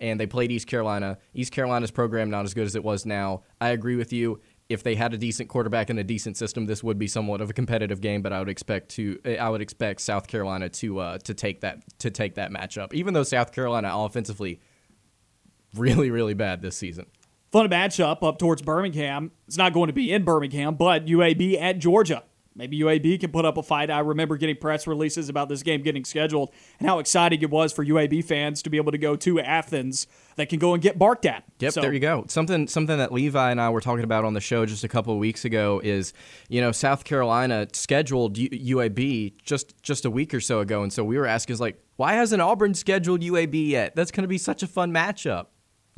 and they played East Carolina. East Carolina's program not as good as it was now. I agree with you. If they had a decent quarterback and a decent system, this would be somewhat of a competitive game. But I would expect to I would expect South Carolina to uh, to take that to take that matchup. Even though South Carolina offensively, really really bad this season. Fun matchup up towards Birmingham. It's not going to be in Birmingham, but U A B at Georgia. Maybe U A B can put up a fight. I remember getting press releases about this game getting scheduled and how exciting it was for U A B fans to be able to go to Athens that can go and get barked at. Yep, so there you go. Something something that Levi and I were talking about on the show just a couple of weeks ago is, you know, South Carolina scheduled U A B just, just a week or so ago, and so we were asking, like, why hasn't Auburn scheduled U A B yet? That's going to be such a fun matchup.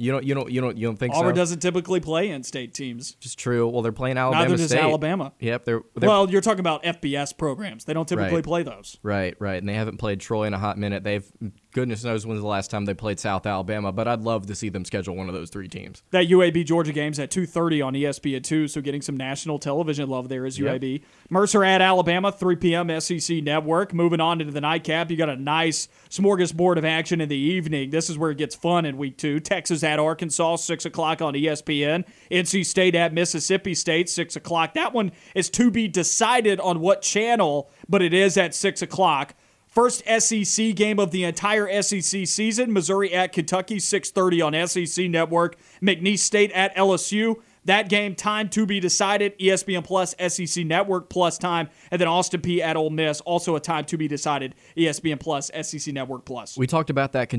You don't. You don't. You don't. You don't think Auburn so? Auburn doesn't typically play in-state teams. It's true. Well, they're playing Alabama. Neither does State. Alabama. Yep. They're, they're well. You're talking about F B S programs. They don't typically right. play those. Right. Right. And they haven't played Troy in a hot minute. They've goodness knows when's the last time they played South Alabama. But I'd love to see them schedule one of those three teams. That U A B Georgia game's at two thirty on E S P N two. So getting some national television love there is U A B. Yep. Mercer at Alabama, three p m. S E C Network. Moving on into the nightcap, you got a nice smorgasbord of action in the evening. This is where it gets fun in week two. Texas at Arkansas, six o'clock on E S P N. N C State at Mississippi State, six o'clock. That one is to be decided on what channel, but it is at six o'clock. First S E C game of the entire S E C season, Missouri at Kentucky, six thirty on S E C Network. McNeese State at L S U. That game, time to be decided, E S P N Plus, S E C Network Plus time, and then Austin Peay at Ole Miss, also a time to be decided, E S P N Plus, S E C Network Plus. We talked about that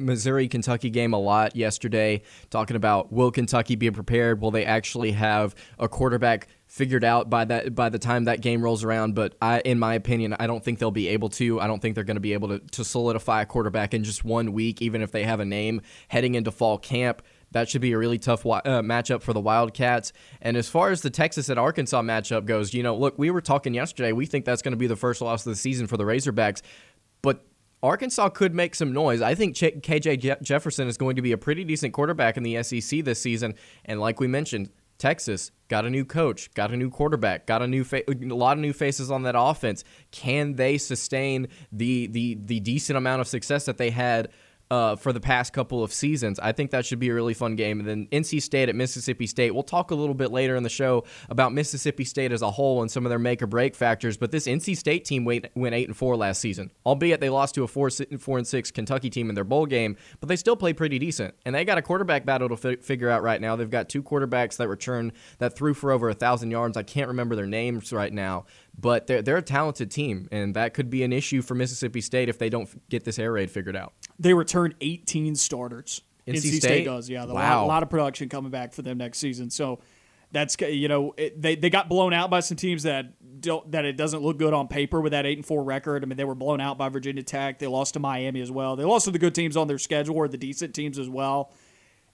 Missouri-Kentucky game a lot yesterday, talking about will Kentucky be prepared? Will they actually have a quarterback figured out by that by the time that game rolls around? But I, in my opinion, I don't think they'll be able to. I don't think they're going to be able to, to solidify a quarterback in just one week, even if they have a name heading into fall camp. That should be a really tough uh, matchup for the Wildcats. And as far as the Texas at Arkansas matchup goes, you know, look, we were talking yesterday. We think that's going to be the first loss of the season for the Razorbacks. But Arkansas could make some noise. I think K J Jefferson is going to be a pretty decent quarterback in the S E C this season. And like we mentioned, Texas got a new coach, got a new quarterback, got a new fa- a lot of new faces on that offense. Can they sustain the the the decent amount of success that they had Uh, for the past couple of seasons? I think that should be a really fun game. And then N C State at Mississippi State. We'll talk a little bit later in the show about Mississippi State as a whole and some of their make or break factors. But this N C State team went eight and four last season, albeit they lost to a four and six Kentucky team in their bowl game, but they still play pretty decent. And they got a quarterback battle to fi- figure out right now. They've got two quarterbacks that return that threw for over one thousand yards. I can't remember their names right now, but they're, they're a talented team, and that could be an issue for Mississippi State if they don't f- get this air raid figured out. They return eighteen starters. N C, N C State? State does, yeah. Wow. Lot, a lot of production coming back for them next season. So that's, you know, it, they they got blown out by some teams that don't that it doesn't look good on paper with that eight and four record. I mean, they were blown out by Virginia Tech. They lost to Miami as well. They lost to the good teams on their schedule or the decent teams as well.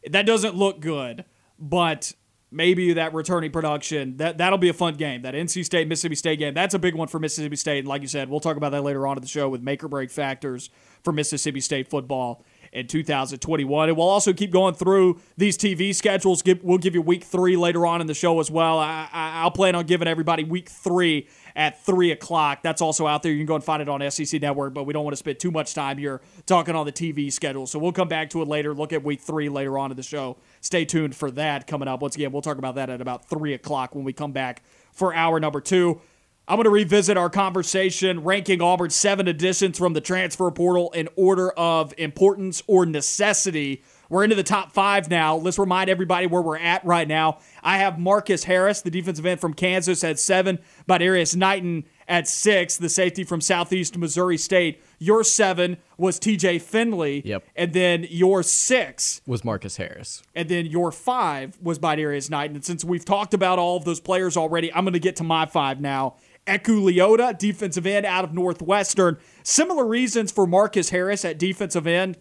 That doesn't look good, but maybe that returning production, that, that'll be a fun game. That N C State, Mississippi State game, that's a big one for Mississippi State. And like you said, we'll talk about that later on in the show with make or break factors for Mississippi State football in two thousand twenty-one. And we'll also keep going through these T V schedules. We'll give you week three later on in the show as well. I, I, I'll plan on giving everybody week three at three o'clock. That's also out there. You can go and find it on S E C Network, but we don't want to spend too much time here talking on the T V schedule. So we'll come back to it later, look at week three later on in the show. Stay tuned for that coming up. Once again, we'll talk about that at about three o'clock when we come back for hour number two. I'm going to revisit our conversation ranking Auburn's seven additions from the transfer portal in order of importance or necessity. We're into the top five now. Let's remind everybody where we're at right now. I have Marcus Harris, the defensive end from Kansas, at seven. Bi'Darius Knighton at six, the safety from Southeast Missouri State. Your seven was T J Finley. Yep. And then your six was Marcus Harris. And then your five was Bi'Darius Knighton. And since we've talked about all of those players already, I'm going to get to my five now. Eku Leota, defensive end out of Northwestern. Similar reasons for Marcus Harris at defensive end.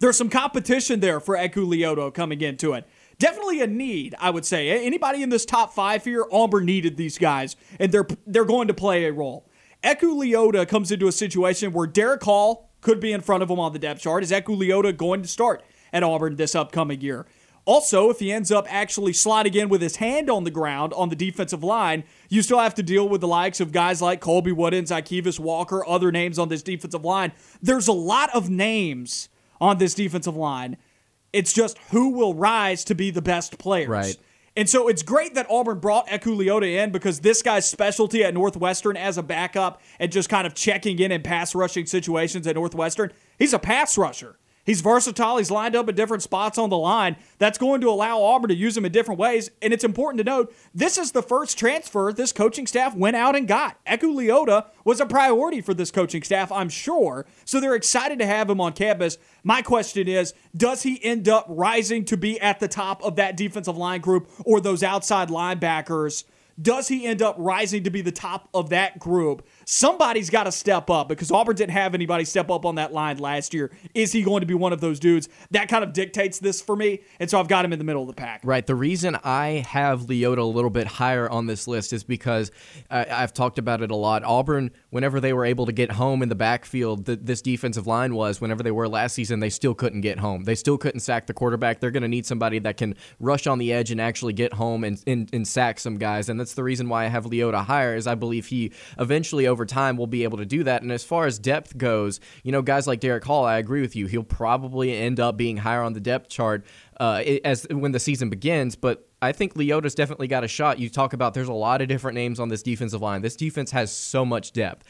There's some competition there for Eku Leota coming into it. Definitely a need, I would say. Anybody in this top five here, Auburn needed these guys, and they're they're going to play a role. Eku Leota comes into a situation where Derek Hall could be in front of him on the depth chart. Is Eku Leota going to start at Auburn this upcoming year? Also, if he ends up actually sliding in with his hand on the ground on the defensive line, you still have to deal with the likes of guys like Colby Woodens, Ikevis Walker, other names on this defensive line. There's a lot of names on this defensive line. It's just who will rise to be the best players. Right. And so it's great that Auburn brought Eku Leota in because this guy's specialty at Northwestern as a backup and just kind of checking in in pass rushing situations at Northwestern, he's a pass rusher. He's versatile. He's lined up at different spots on the line. That's going to allow Auburn to use him in different ways. And it's important to note, this is the first transfer this coaching staff went out and got. Eku Leota was a priority for this coaching staff, I'm sure. So they're excited to have him on campus. My question is, does he end up rising to be at the top of that defensive line group or those outside linebackers? Does he end up rising to be the top of that group? somebody's got to step up because Auburn didn't have anybody step up on that line last year. Is he going to be one of those dudes? That kind of dictates this for me, and so I've got him in the middle of the pack. Right. The reason I have Leota a little bit higher on this list is because uh, I've talked about it a lot. Auburn, whenever they were able to get home in the backfield, th- this defensive line was, whenever they were last season, they still couldn't get home. They still couldn't sack the quarterback. They're going to need somebody that can rush on the edge and actually get home and, and, and sack some guys, and that's the reason why I have Leota higher, is I believe he eventually over time will be able to do that. And as far as depth goes, you know, guys like Derek Hall, I agree with you. He'll probably end up being higher on the depth chart uh, as when the season begins, but I think Leota's definitely got a shot. You talk about there's a lot of different names on this defensive line. This defense has so much depth.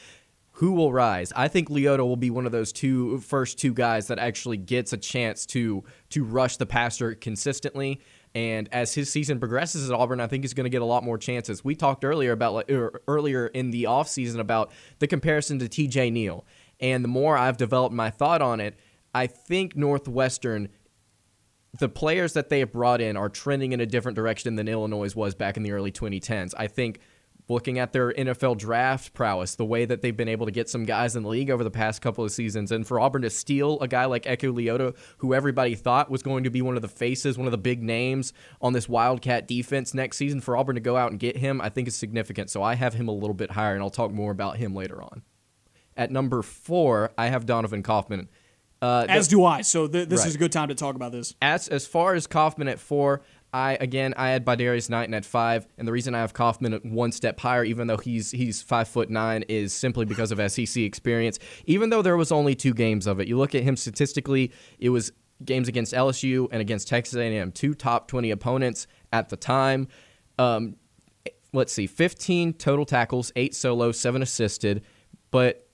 Who will rise? I think Leota will be one of those two first two guys that actually gets a chance to to rush the passer consistently. And as his season progresses at Auburn, I think he's going to get a lot more chances. We talked earlier about earlier in the offseason about the comparison to T J Neal. And the more I've developed my thought on it, I think Northwestern, the players that they have brought in are trending in a different direction than Illinois was back in the early twenty tens. I think looking at their N F L draft prowess, the way that they've been able to get some guys in the league over the past couple of seasons, and for Auburn to steal a guy like Eku Leota, who everybody thought was going to be one of the faces, one of the big names on this Wildcat defense next season, for Auburn to go out and get him, I think is significant. So I have him a little bit higher, and I'll talk more about him later on. At number four, I have Donovan Kaufman. Uh, as do I, so th- this right. is a good time to talk about this. As, as far as Kaufman at four, I again I had Bi'Darius Knighton at five, and the reason I have Kaufman at one step higher, even though he's he's five foot nine, is simply because of S E C experience. Even though there was only two games of it, you look at him statistically, it was games against L S U and against Texas A and M, two top twenty opponents at the time. Um, let's see, fifteen total tackles, eight solo, seven assisted, but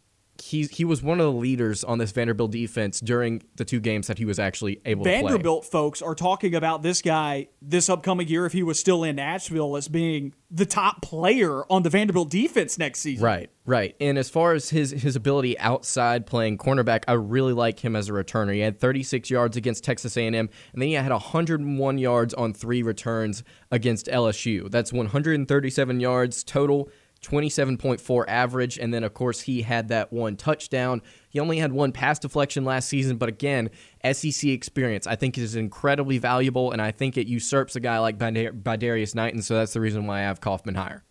He he was one of the leaders on this Vanderbilt defense during the two games that he was actually able to play. Vanderbilt folks are talking about this guy this upcoming year, if he was still in Nashville, as being the top player on the Vanderbilt defense next season. Right, right. And as far as his, his ability outside playing cornerback, I really like him as a returner. He had thirty-six yards against Texas A and M, and then he had one hundred one yards on three returns against L S U. That's one hundred thirty-seven yards total, twenty-seven point four average, and then, of course, he had that one touchdown. He only had one pass deflection last season, but again, S E C experience, I think, is incredibly valuable, and I think it usurps a guy like Bi'Darius Knighton, so that's the reason why I have Kaufman higher.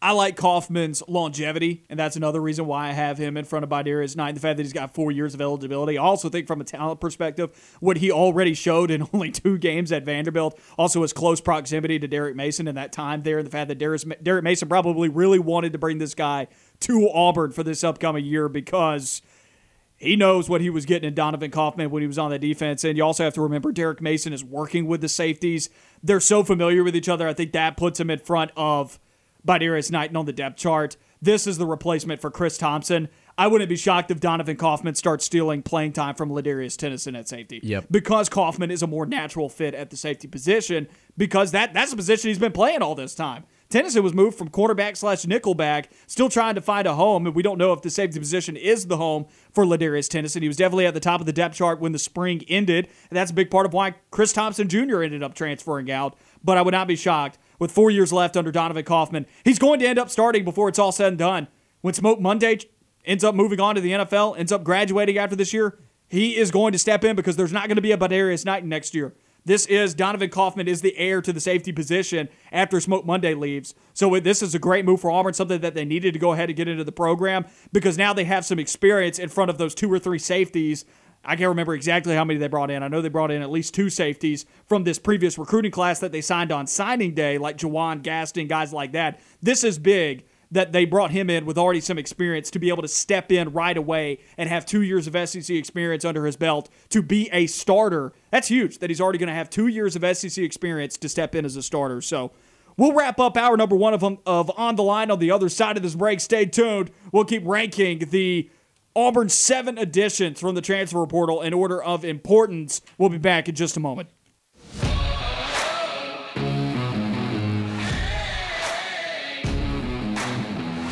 I like Kaufman's longevity, and that's another reason why I have him in front of Bi'Darius Knighton, the fact that he's got four years of eligibility. I also think from a talent perspective, what he already showed in only two games at Vanderbilt, also his close proximity to Derek Mason in that time there, and the fact that Derek Mason probably really wanted to bring this guy to Auburn for this upcoming year because he knows what he was getting in Donovan Kaufman when he was on the defense. And you also have to remember Derek Mason is working with the safeties. They're so familiar with each other. I think that puts him in front of Bi'Darius Knighton on the depth chart. This is the replacement for Chris Thompson. I wouldn't be shocked if Donovan Kaufman starts stealing playing time from Ladarius Tennison at safety. Yep. Because Kaufman is a more natural fit at the safety position, because that, that's the position he's been playing all this time. Tennison was moved from quarterback slash nickelback, still trying to find a home, and we don't know if the safety position is the home for Ladarius Tennison. He was definitely at the top of the depth chart when the spring ended, and that's a big part of why Chris Thompson Junior ended up transferring out, but I would not be shocked. With four years left under Donovan Kaufman, he's going to end up starting before it's all said and done. When Smoke Monday ends up moving on to the N F L, ends up graduating after this year, he is going to step in because there's not going to be a Bi'Darius Knighton next year. This is Donovan Kaufman is the heir to the safety position after Smoke Monday leaves. So this is a great move for Auburn, something that they needed to go ahead and get into the program because now they have some experience in front of those two or three safeties. I can't remember exactly how many they brought in. I know they brought in at least two safeties from this previous recruiting class that they signed on signing day, like Jawan Gaston, guys like that. This is big that they brought him in with already some experience to be able to step in right away and have two years of S E C experience under his belt to be a starter. That's huge that he's already going to have two years of S E C experience to step in as a starter. So we'll wrap up hour number one of, of On the Line on the other side of this break. Stay tuned. We'll keep ranking the Auburn's seven additions from the transfer portal in order of importance. We'll be back in just a moment.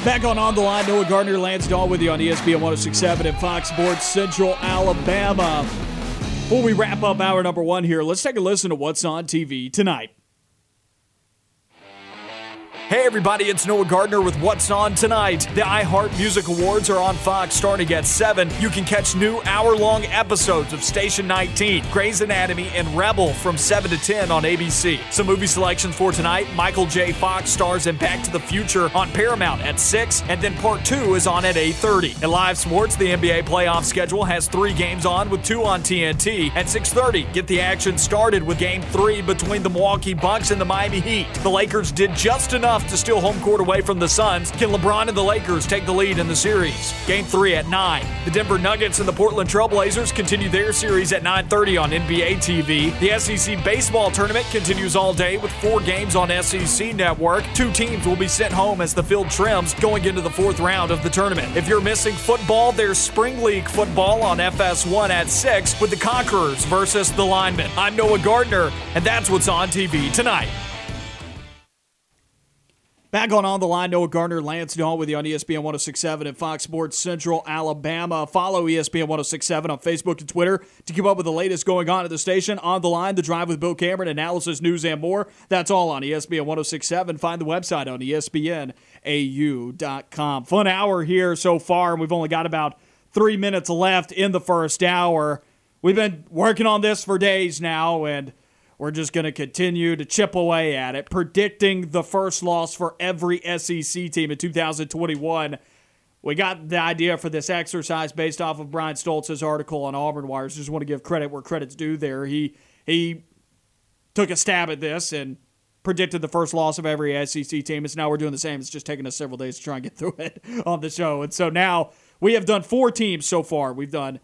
Back on On the Line, Noah Gardner, Lance Dawe with you on E S P N ten sixty-seven and Fox Sports Central Alabama. Before we wrap up hour number one here, let's take a listen to what's on T V tonight. Hey everybody, it's Noah Gardner with What's On Tonight. The iHeart Music Awards are on Fox starting at seven. You can catch new hour-long episodes of Station nineteen, Grey's Anatomy, and Rebel from seven to ten on A B C. Some movie selections for tonight. Michael J. Fox stars in Back to the Future on Paramount at six, and then Part two is on at eight thirty. In live sports, the N B A playoff schedule has three games on with two on T N T. At six thirty, get the action started with Game three between the Milwaukee Bucks and the Miami Heat. The Lakers did just enough to steal home court away from the Suns. Can LeBron and the Lakers take the lead in the series? Game three at nine. The Denver Nuggets and the Portland Trailblazers continue their series at nine thirty on N B A T V. The S E C baseball tournament continues all day with four games on S E C Network. Two teams will be sent home as the field trims going into the fourth round of the tournament. If you're missing football, there's Spring League football on F S one at six with the Conquerors versus the Linemen. I'm Noah Gardner, and that's what's on T V tonight. Back on On the Line, Noah Gardner, Lance Dawe with you on E S P N ten sixty-seven and Fox Sports Central Alabama. Follow E S P N ten sixty-seven on Facebook and Twitter to keep up with the latest going on at the station. On the Line, The Drive with Bill Cameron, analysis, news, and more. That's all on E S P N ten sixty-seven. Find the website on E S P N A U dot com. Fun hour here so far, and we've only got about three minutes left in the first hour. We've been working on this for days now, and we're just going to continue to chip away at it, predicting the first loss for every S E C team in two thousand twenty-one. We got the idea for this exercise based off of Brian Stoltz's article on Auburn Wires. Just want to give credit where credit's due there. He, he took a stab at this and predicted the first loss of every S E C team. It's now we're doing the same. It's just taking us several days to try and get through it on the show. And so now we have done four teams so far. We've done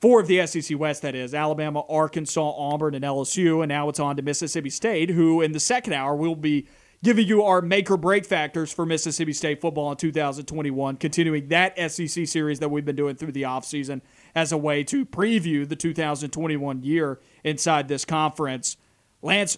four of the S E C West, that is, Alabama, Arkansas, Auburn, and L S U, and now it's on to Mississippi State, who in the second hour will be giving you our make-or-break factors for Mississippi State football in two thousand twenty-one, continuing that S E C series that we've been doing through the offseason as a way to preview the two thousand twenty-one year inside this conference. Lance,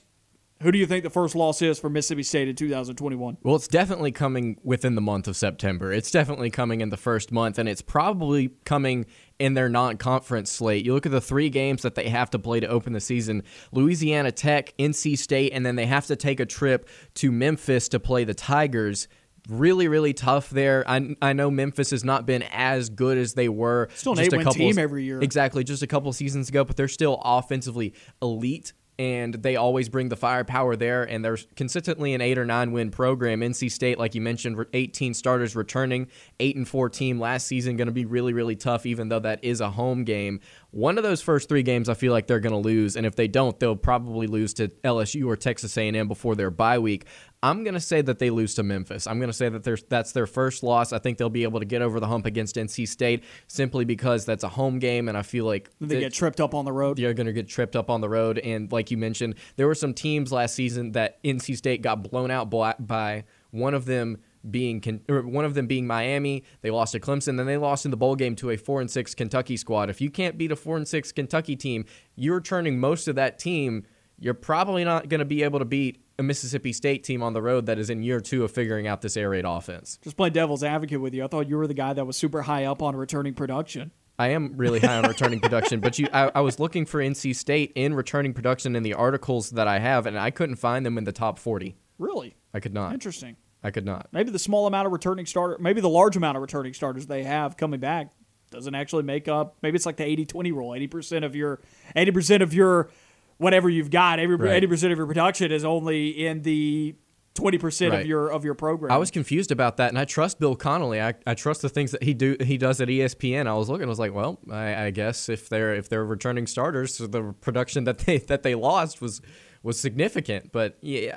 who do you think the first loss is for Mississippi State in two thousand twenty-one? Well, it's definitely coming within the month of September. It's definitely coming in the first month, and it's probably coming in their non-conference slate. You look at the three games that they have to play to open the season: Louisiana Tech, N C State, and then they have to take a trip to Memphis to play the Tigers. Really, really tough there. I I know Memphis has not been as good as they were. Still an eight-win team every year. Exactly, just a couple seasons ago, but they're still offensively elite, and they always bring the firepower there, and they're consistently an eight or nine win program. N C State, like you mentioned, eighteen starters returning, eight and four team last season, going to be really, really tough, even though that is a home game. One of those first three games I feel like they're going to lose, and if they don't, they'll probably lose to L S U or Texas A and M before their bye week. I'm going to say that they lose to Memphis. I'm going to say that that's their first loss. I think they'll be able to get over the hump against N C State simply because that's a home game, and I feel like They, they get tripped up on the road. They're going to get tripped up on the road, and like you mentioned, there were some teams last season that N C State got blown out by, one of them being or one of them being Miami. They lost to Clemson, then they lost in the bowl game to a four and six Kentucky squad. If you can't beat a four and six Kentucky team, you're turning most of that team. You're probably not going to be able to beat a Mississippi State team on the road that is in year two of figuring out this air raid offense. Just play devil's advocate with you. I thought you were the guy that was super high up on returning production. I am really high on returning production, but you, I, I was looking for N C State in returning production in the articles that I have, and I couldn't find them in the top forty. Really? I could not. Interesting. I could not. Maybe the small amount of returning starter, maybe the large amount of returning starters they have coming back doesn't actually make up. Maybe it's like the eighty twenty rule. eighty percent of your, eighty percent of your whatever you've got, every right. eighty percent of your production is only in the twenty percent right. of your of your program. I was confused about that, and I trust Bill Connolly. I, I trust the things that he do he does at E S P N. I was looking, I was like, well, I, I guess if they're if they're returning starters, so the production that they that they lost was was significant. But yeah,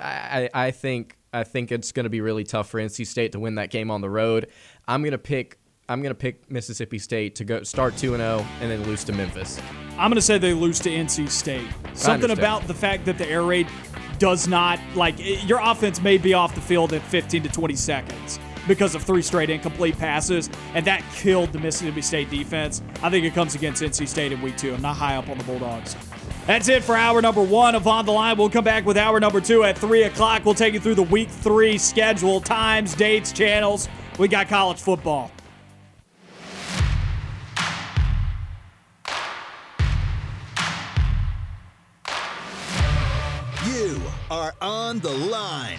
I I think I think it's going to be really tough for N C State to win that game on the road. I'm going to pick I'm going to pick Mississippi State to go start two and oh and then lose to Memphis. I'm going to say they lose to N C State. Something about the fact that the air raid does not, like, your offense may be off the field in fifteen to twenty seconds because of three straight incomplete passes, and that killed the Mississippi State defense. I think it comes against N C State in week two. I'm not high up on the Bulldogs. That's it for hour number one of On the Line. We'll come back with hour number two at three o'clock. We'll take you through the week three schedule, times, dates, channels. We got college football. Are on the line.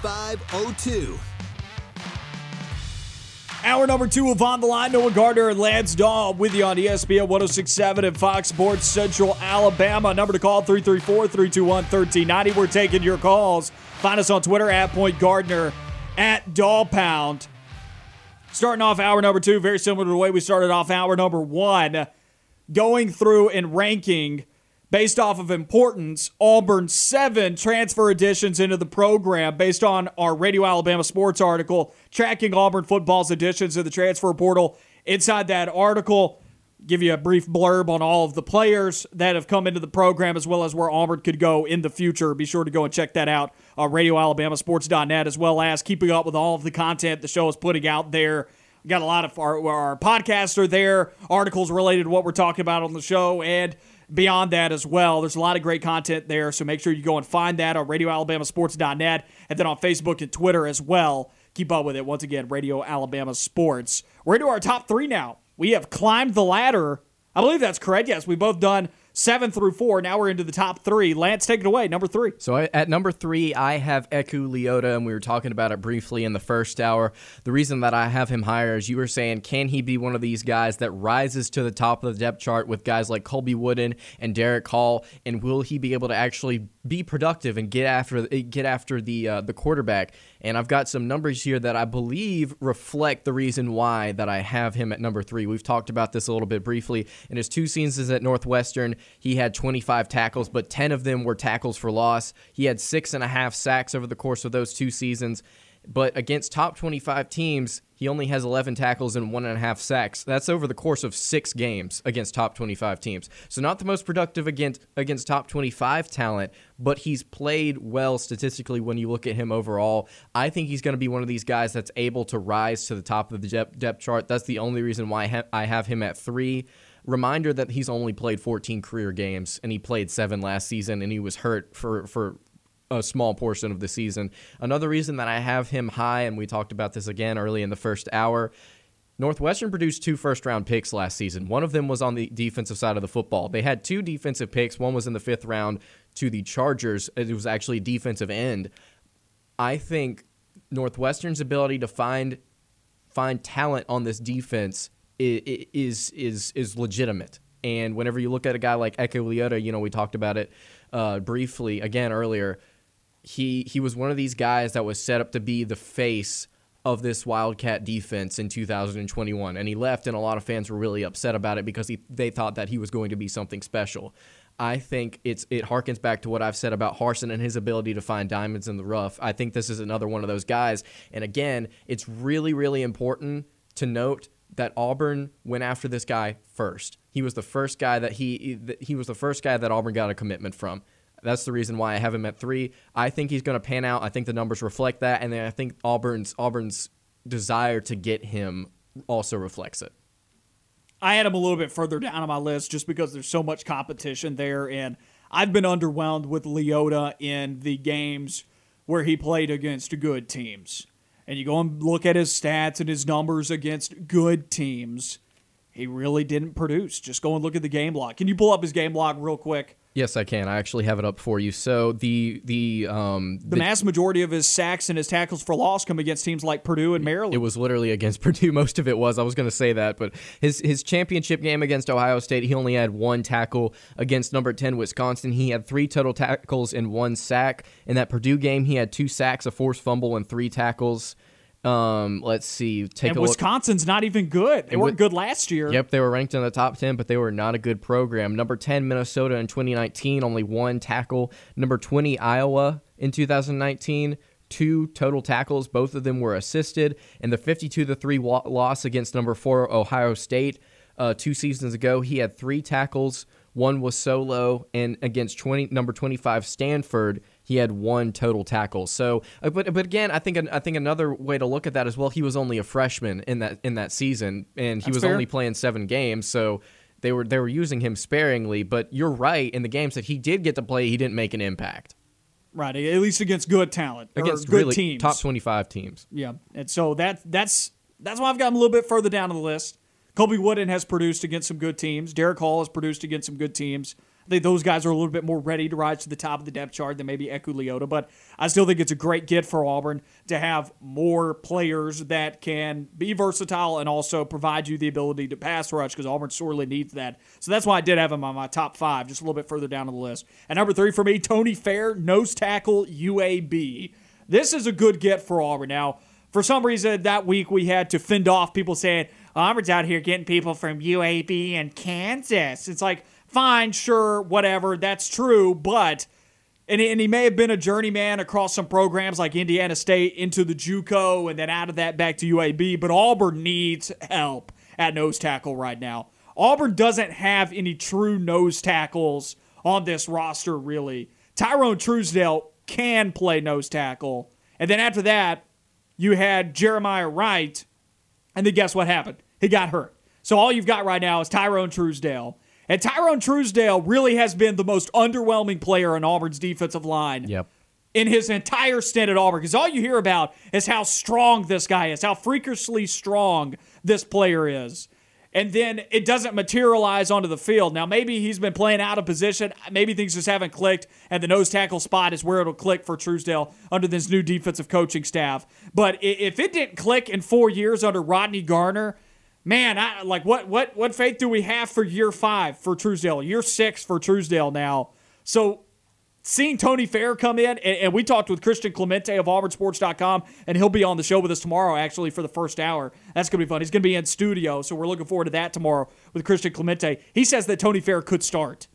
five oh two. Hour number two of On the Line. Noah Gardner and Lance Dawe with you on E S P N ten sixty-seven and Fox Sports Central Alabama. Number to call, three three four, three two one, one three nine zero. We're taking your calls. Find us on Twitter at Point Gardner, at Dawe Pound. Starting off hour number two, very similar to the way we started off hour number one, going through and ranking, based off of importance, Auburn's seven transfer additions into the program based on our Radio Alabama Sports article, tracking Auburn football's additions to the transfer portal. Inside that article, give you a brief blurb on all of the players that have come into the program as well as where Auburn could go in the future. Be sure to go and check that out on radio alabama sports dot net, as well as keeping up with all of the content the show is putting out there. We got a lot of our, our podcasts are there, articles related to what we're talking about on the show, and beyond that as well. There's a lot of great content there, so make sure you go and find that on radio alabama sports dot net, and then on Facebook and Twitter as well. Keep up with it. Once again, Radio Alabama Sports. We're into our top three now. We have climbed the ladder. I believe that's correct. Yes, we've both done seven through four. Now we're into the top three. Lance, take it away. Number three. So at number three, I have Eku Leota, and we were talking about it briefly in the first hour. The reason that I have him higher is you were saying, can he be one of these guys that rises to the top of the depth chart with guys like Colby Wooden and Derek Hall, and will he be able to actually be productive and get after get after the uh, the quarterback? And I've got some numbers here that I believe reflect the reason why that I have him at number three. We've talked about this a little bit briefly. In his two seasons at Northwestern, he had twenty-five tackles, but ten of them were tackles for loss. He had six and a half sacks over the course of those two seasons. But against top twenty-five teams, he only has eleven tackles and one and a half sacks. That's over the course of six games against top twenty-five teams. So not the most productive against against top twenty-five talent, but he's played well statistically when you look at him overall. I think he's going to be one of these guys that's able to rise to the top of the depth, depth chart. That's the only reason why I, ha- I have him at three. Reminder that he's only played fourteen career games, and he played seven last season, and he was hurt for for. a small portion of the season. Another reason that I have him high, and we talked about this again early in the first hour, Northwestern produced two first-round picks last season. One of them was on the defensive side of the football. They had two defensive picks. One was in the fifth round to the Chargers. It was actually a defensive end. I think Northwestern's ability to find find talent on this defense is is is, is legitimate. And whenever you look at a guy like Eku Leota, you know, we talked about it uh, briefly again earlier. He he was one of these guys that was set up to be the face of this Wildcat defense in two thousand twenty-one, and he left, and a lot of fans were really upset about it because he, they thought that he was going to be something special. I think it's it harkens back to what I've said about Harsin and his ability to find diamonds in the rough. I think this is another one of those guys, and again, it's really, really important to note that Auburn went after this guy first. He was the first guy that he he was the first guy that Auburn got a commitment from. That's the reason why I have him at three. I think he's going to pan out. I think the numbers reflect that, and then I think Auburn's Auburn's desire to get him also reflects it. I had him a little bit further down on my list just because there's so much competition there, and I've been underwhelmed with Leota in the games where he played against good teams. And you go and look at his stats and his numbers against good teams, he really didn't produce. Just go and look at the game log. Can you pull up his game log real quick? Yes, I can. I actually have it up for you. So the the um the, the mass majority of his sacks and his tackles for loss come against teams like Purdue and Maryland. It was literally against Purdue. Most of it was. I was going to say that, but his his championship game against Ohio State, he only had one tackle. Against number ten Wisconsin, he had three total tackles and one sack. In that Purdue game, he had two sacks, a forced fumble, and three tackles. Um, let's see. Take and a Wisconsin's look. Not even good. They weren't good last year. Yep, they were ranked in the top ten, but they were not a good program. Number ten, Minnesota in twenty nineteen, only one tackle. Number twenty, Iowa in two thousand nineteen, two total tackles. Both of them were assisted. And the fifty-two to three loss against number four, Ohio State, uh, two seasons ago, he had three tackles. One was solo, and against twenty number twenty-five, Stanford, He had one total tackle. So, but but again, I think I think another way to look at that as well. He was only a freshman in that in that season, and he That's was fair. only playing seven games. So they were they were using him sparingly. But you're right, in the games that he did get to play, he didn't make an impact. Right, at least against good talent, against good really teams, top twenty-five teams. Yeah, and so that that's that's why I've got him a little bit further down on the list. Kobe Wooden has produced against some good teams. Derek Hall has produced against some good teams. I think those guys are a little bit more ready to rise to the top of the depth chart than maybe Eku Leota, but I still think it's a great get for Auburn to have more players that can be versatile and also provide you the ability to pass rush, because Auburn sorely needs that. So that's why I did have him on my top five, just a little bit further down on the list. And number three for me, Tony Fair, nose tackle, U A B. This is a good get for Auburn. Now, for some reason, that week we had to fend off people saying, Auburn's out here getting people from U A B and Kansas. It's like, fine, sure, whatever, that's true, but, and, and he may have been a journeyman across some programs like Indiana State into the JUCO and then out of that back to U A B, but Auburn needs help at nose tackle right now. Auburn doesn't have any true nose tackles on this roster, really. Tyrone Truesdale can play nose tackle, and then after that, you had Jeremiah Wright, and then guess what happened? He got hurt. So all you've got right now is Tyrone Truesdale. And Tyrone Truesdale really has been the most underwhelming player in Auburn's defensive line yep. in his entire stint at Auburn. Because all you hear about is how strong this guy is, how freakishly strong this player is. And then it doesn't materialize onto the field. Now, maybe he's been playing out of position. Maybe things just haven't clicked, and the nose tackle spot is where it'll click for Truesdale under this new defensive coaching staff. But if it didn't click in four years under Rodney Garner, man, I, like what what what faith do we have for year five for Truesdale, year six for Truesdale now? So seeing Tony Fair come in, and, and we talked with Christian Clemente of Auburn Sports dot com, and he'll be on the show with us tomorrow, actually, for the first hour. That's going to be fun. He's going to be in studio, so we're looking forward to that tomorrow with Christian Clemente. He says that Tony Fair could start.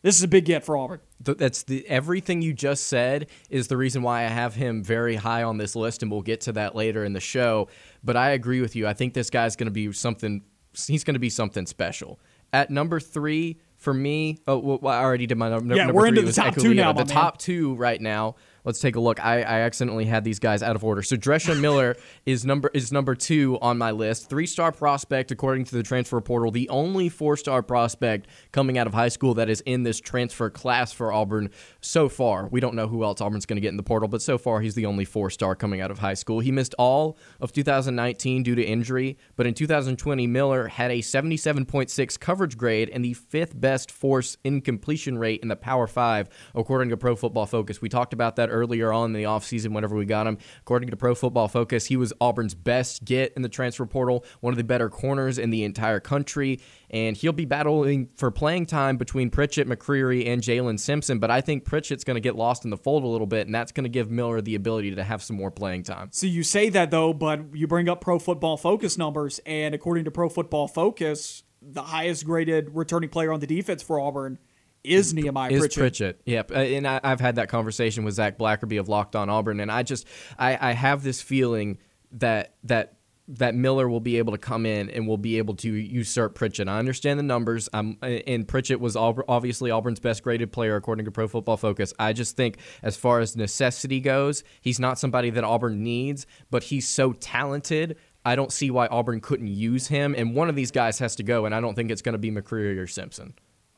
This is a big get for Auburn. That's the everything you just said is the reason why I have him very high on this list, and we'll get to that later in the show. But I agree with you. I think this guy's going to be something. He's going to be something special. At number three for me. Oh, well, I already did my number. Yeah, number we're three into the top Eku two Leota. now. The man. top two right now. Let's take a look. I, I accidentally had these guys out of order. So Dresha Miller is number is number two on my list. Three-star prospect, according to the transfer portal. The only four-star prospect coming out of high school that is in this transfer class for Auburn so far. We don't know who else Auburn's going to get in the portal, but so far he's the only four-star coming out of high school. He missed all of two thousand nineteen due to injury, but in two thousand twenty, Miller had a seventy-seven point six coverage grade and the fifth-best force incompletion rate in the Power Five, according to Pro Football Focus. We talked about that earlier. Earlier on in the offseason, whenever we got him, according to Pro Football Focus, he was Auburn's best get in the transfer portal, one of the better corners in the entire country, and he'll be battling for playing time between Pritchett, McCreary, and Jalen Simpson, but I think Pritchett's going to get lost in the fold a little bit, and that's going to give Miller the ability to have some more playing time. So you say that, though, but you bring up Pro Football Focus numbers, and according to Pro Football Focus, the highest-graded returning player on the defense for Auburn is Nehemiah is Pritchett. Pritchett. Yep. And I, I've had that conversation with Zach Blackerby of Locked On Auburn, and I just I, I have this feeling that that that Miller will be able to come in and will be able to usurp Pritchett. I understand the numbers, um, and Pritchett was obviously Auburn's best-graded player according to Pro Football Focus. I just think as far as necessity goes, he's not somebody that Auburn needs, but he's so talented, I don't see why Auburn couldn't use him, and one of these guys has to go, and I don't think it's going to be McCreary or Simpson.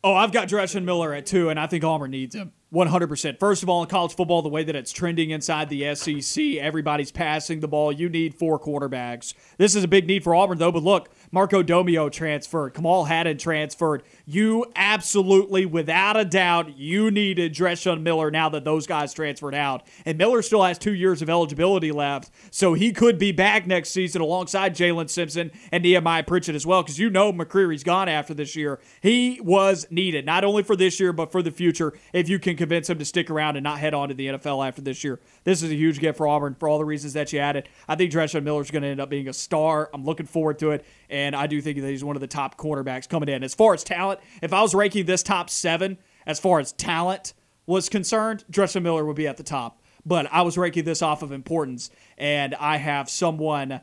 Oh, I've got Dresha Miller at two, and I think Auburn needs him one hundred percent. First of all, in college football, the way that it's trending inside the S E C, everybody's passing the ball. You need four quarterbacks. This is a big need for Auburn, though. But look, Marco Domio transferred. Kamal Haddon transferred. You absolutely, without a doubt, you needed Dresha Miller now that those guys transferred out. And Miller still has two years of eligibility left, so he could be back next season alongside Jalen Simpson and Nehemiah Pritchett as well, because you know McCreary's gone after this year. He was needed, not only for this year, but for the future, if you can convince him to stick around and not head on to the N F L after this year. This is a huge get for Auburn for all the reasons that you added. I think Dresha Miller is going to end up being a star. I'm looking forward to it, and I do think that he's one of the top cornerbacks coming in. As far as talent, if I was ranking this top seven as far as talent was concerned, Dresha Miller would be at the top. But I was ranking this off of importance, and I have someone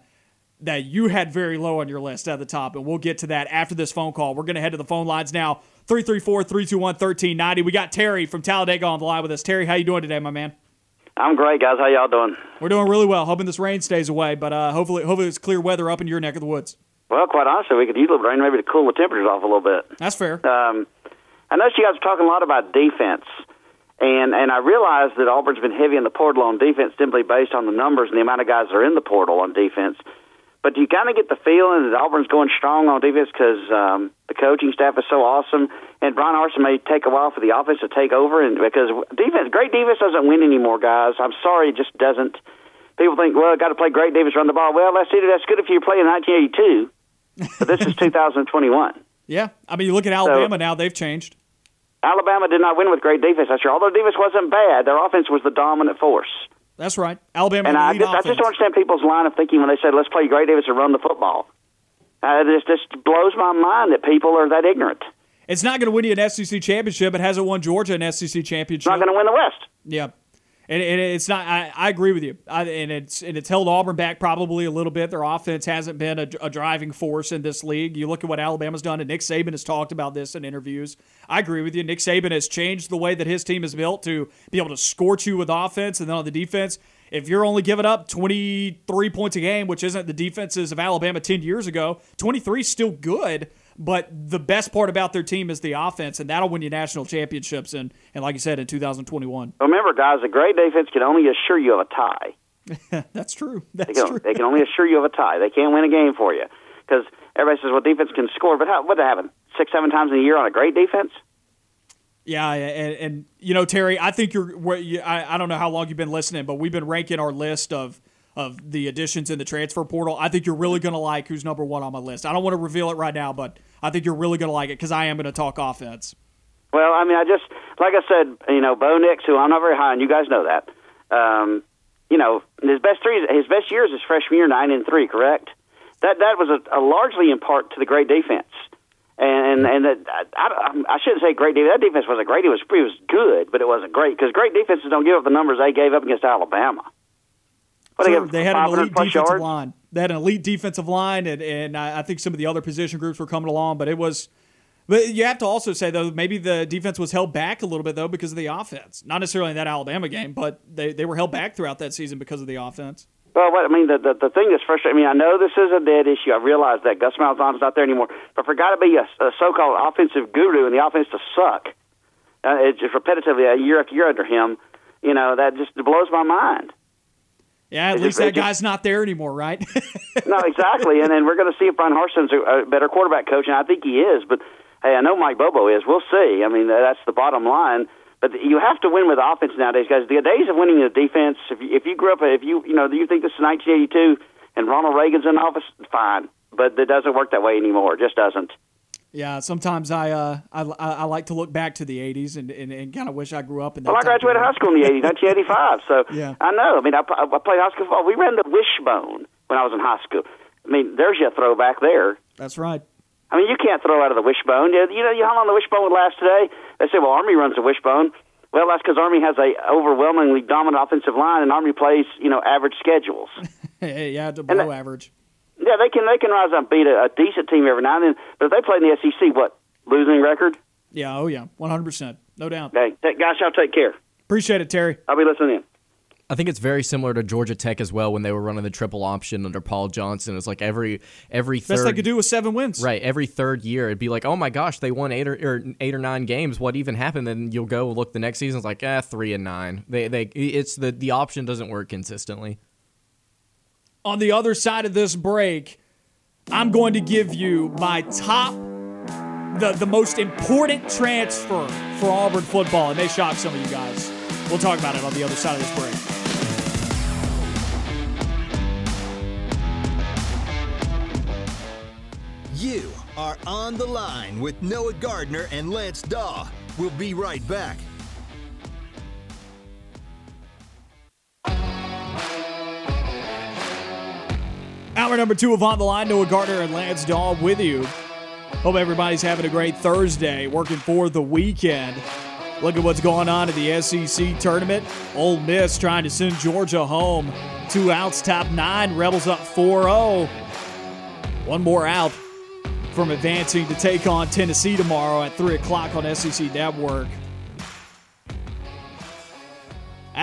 that you had very low on your list at the top, and we'll get to that after this phone call. We're going to head to the phone lines now. three three four, three two one, one three nine zero. We got Terry from Talladega on the line with us. Terry, how you doing today, my man? I'm great, guys. How y'all doing? We're doing really well. Hoping this rain stays away, but uh, hopefully, hopefully it's clear weather up in your neck of the woods. Well, quite honestly, we could use a little rain maybe to cool the temperatures off a little bit. That's fair. Um, I noticed you guys are talking a lot about defense, and and I realize that Auburn's been heavy in the portal on defense simply based on the numbers and the amount of guys that are in the portal on defense. But do you kind of get the feeling that Auburn's going strong on defense because um, the coaching staff is so awesome, and Brian Harsin may take a while for the offense to take over? And because defense, great defense doesn't win anymore, guys. I'm sorry, it just doesn't. People think, well, got to play great defense, run the ball. Well, that's either that's good if you play in nineteen eighty-two, but this is two thousand twenty-one. Yeah, I mean, you look at Alabama so, now; they've changed. Alabama did not win with great defense last year. Although defense wasn't bad, their offense was the dominant force. That's right. Alabama and I just, I just don't understand people's line of thinking when they said, let's play great defense and run the football. Uh, this just blows my mind that people are that ignorant. It's not going to win you an S E C championship. It hasn't won Georgia an S E C championship. It's not going to win the West. Yeah. And, and it's not. I, I agree with you. I, and, it's, and it's held Auburn back probably a little bit. Their offense hasn't been a, a driving force in this league. You look at what Alabama's done, and Nick Saban has talked about this in interviews. I agree with you. Nick Saban has changed the way that his team is built to be able to scorch you with offense, and then on the defense, if you're only giving up twenty-three points a game, which isn't the defenses of Alabama ten years ago, twenty-three is still good. But the best part about their team is the offense, and that'll win you national championships, and, and like you said, in two thousand twenty-one. Remember, guys, a great defense can only assure you of a tie. That's true. That's they can, true. They can only assure you of a tie. They can't win a game for you because everybody says, well, defense can score. But how, what happened, six, seven times in a year on a great defense? Yeah, and, and you know, Terry, I think you're – I don't know how long you've been listening, but we've been ranking our list of – of the additions in the transfer portal. I think you're really going to like who's number one on my list. I don't want to reveal it right now, but I think you're really going to like it because I am going to talk offense. Well, I mean, I just, like I said, you know, Bo Nix, who I'm not very high on, you guys know that. Um, you know, his best three, his best years is freshman year, nine and three, correct? That that was a, a largely in part to the great defense. And and that, I, I shouldn't say great defense. That defense wasn't great. It was, it was good, but it wasn't great because great defenses don't give up the numbers they gave up against Alabama. What sure, they had an elite defensive yards? line. They had an elite defensive line, and, and I think some of the other position groups were coming along. But it was, but you have to also say though, maybe the defense was held back a little bit though because of the offense. Not necessarily in that Alabama game, but they, they were held back throughout that season because of the offense. Well, what, I mean, the, the the thing that's frustrating. I mean, I know this is a dead issue. I realize that Gus Malzahn's not there anymore, but for a guy to be a, a so-called offensive guru and the offense to suck, uh, it's just repetitively uh, year after year under him. You know, that just blows my mind. Yeah, at least that guy's not there anymore, right? No, exactly. And then we're going to see if Brian Harsin's a better quarterback coach, and I think he is. But, hey, I know Mike Bobo is. We'll see. I mean, that's the bottom line. But you have to win with offense nowadays, guys. The days of winning the defense, if you, if you grew up, if you you know, you think this is nineteen eighty-two and Ronald Reagan's in office, fine. But it doesn't work that way anymore. It just doesn't. Yeah, sometimes I uh, I, I like to look back to the eighties and, and, and kind of wish I grew up in that. Well, I graduated high school in the eighties, nineteen eighty-five, so yeah. I know. I mean, I, I played high school football. We ran the wishbone when I was in high school. I mean, there's your throwback there. That's right. I mean, you can't throw out of the wishbone. You know how long the wishbone would last today? They say, well, Army runs the wishbone. Well, that's because Army has a overwhelmingly dominant offensive line, and Army plays, you know, average schedules. Yeah, the below average. Yeah, they can they can rise up and beat a, a decent team every now and then, but if they play in the S E C, what, losing record? Yeah, oh yeah, one hundred percent, no doubt. Hey, t- guys, y'all take care. Appreciate it, Terry. I'll be listening in. I think it's very similar to Georgia Tech as well when they were running the triple option under Paul Johnson. It's like every every third, best they could do was seven wins. Right, every third year it'd be like, oh my gosh, they won eight or, or eight or nine games. What even happened? Then you'll go look the next season. It's like ah, three and nine. They they it's the the option doesn't work consistently. On the other side of this break, I'm going to give you my top, the, the most important transfer for Auburn football. It may shock some of you guys. We'll talk about it on the other side of this break. You are on the line with Noah Gardner and Lance Dawe. We'll be right back. Hour number two of On the Line, Noah Gardner and Lance Dawe with you. Hope everybody's having a great Thursday, working for the weekend. Look at what's going on in the S E C tournament. Ole Miss trying to send Georgia home. Two outs, top nine. Rebels up four oh. One more out from advancing to take on Tennessee tomorrow at three o'clock on S E C Network.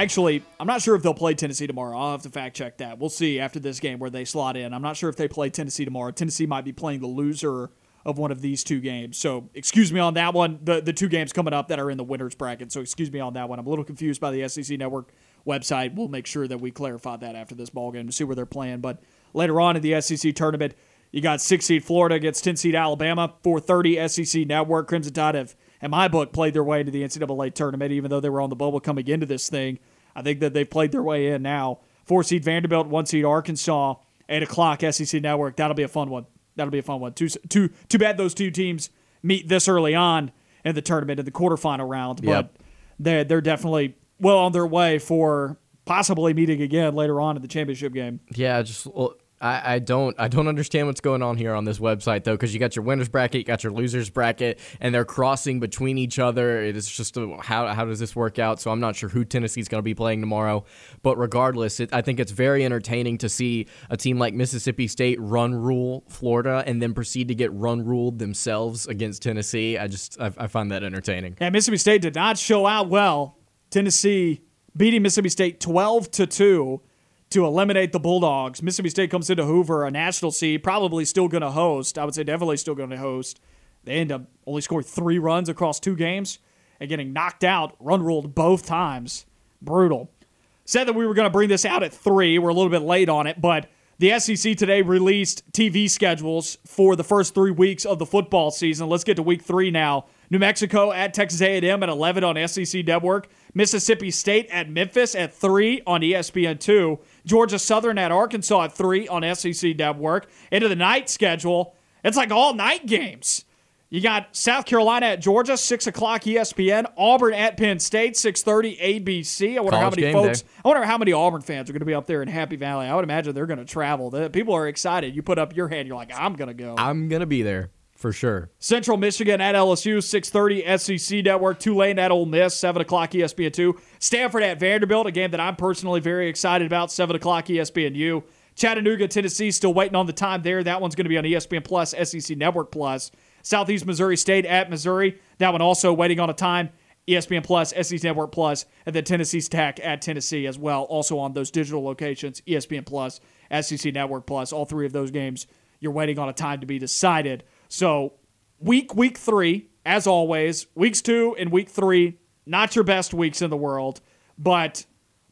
Actually, I'm not sure if they'll play Tennessee tomorrow. I'll have to fact check that. We'll see after this game where they slot in. I'm not sure if they play Tennessee tomorrow. Tennessee might be playing the loser of one of these two games. So excuse me on that one. The the two games coming up that are in the winner's bracket. So excuse me on that one. I'm a little confused by the S E C Network website. We'll make sure that we clarify that after this ball game to see where they're playing. But later on in the S E C tournament, you got six seed Florida against ten seed Alabama, four thirty S E C Network. Crimson Tide have, in my book, played their way into the N C double A tournament, even though they were on the bubble coming into this thing. I think that they've played their way in now. four seed Vanderbilt, one seed Arkansas, eight o'clock S E C Network. That'll be a fun one. That'll be a fun one. Too, too, too bad those two teams meet this early on in the tournament in the quarterfinal round, yep. but they're, they're definitely well on their way for possibly meeting again later on in the championship game. Yeah, just well, I, I don't I don't understand what's going on here on this website, though, because you got your winner's bracket, you got your loser's bracket, and they're crossing between each other. It is just a, how how does this work out? So I'm not sure who Tennessee's going to be playing tomorrow. But regardless, it, I think it's very entertaining to see a team like Mississippi State run rule Florida and then proceed to get run ruled themselves against Tennessee. I just I, I find that entertaining. Yeah, Mississippi State did not show out well. Tennessee beating Mississippi State twelve to two. To eliminate the Bulldogs. Mississippi State comes into Hoover, a national seed, probably still going to host. I would say definitely still going to host. They end up only scoring three runs across two games and getting knocked out, run ruled both times. Brutal. Said that we were going to bring this out at three. We're a little bit late on it, but the S E C today released T V schedules for the first three weeks of the football season. Let's get to week three now. New Mexico at Texas A and M at eleven on S E C Network. Mississippi State at Memphis at three on E S P N two. Georgia Southern at Arkansas at three on S E C Network. Into the night schedule, it's like all-night games. You got South Carolina at Georgia, six o'clock E S P N. Auburn at Penn State, six thirty A B C. I wonder College how many folks, day. I wonder how many Auburn fans are going to be up there in Happy Valley. I would imagine they're going to travel. The people are excited. You put up your hand, you're like, I'm going to go. I'm going to be there. For sure. Central Michigan at L S U, six thirty S E C Network. Tulane at Ole Miss, seven o'clock E S P N two. Stanford at Vanderbilt, a game that I'm personally very excited about, seven o'clock E S P N U. Chattanooga, Tennessee, still waiting on the time there. That one's going to be on E S P N Plus, S E C Network Plus. Southeast Missouri State at Missouri. That one also waiting on a time, E S P N Plus, S E C Network Plus. And then Tennessee Tech at Tennessee as well, also on those digital locations, E S P N Plus, S E C Network Plus. All three of those games, you're waiting on a time to be decided. So week, week three, as always, weeks two and week three, not your best weeks in the world, but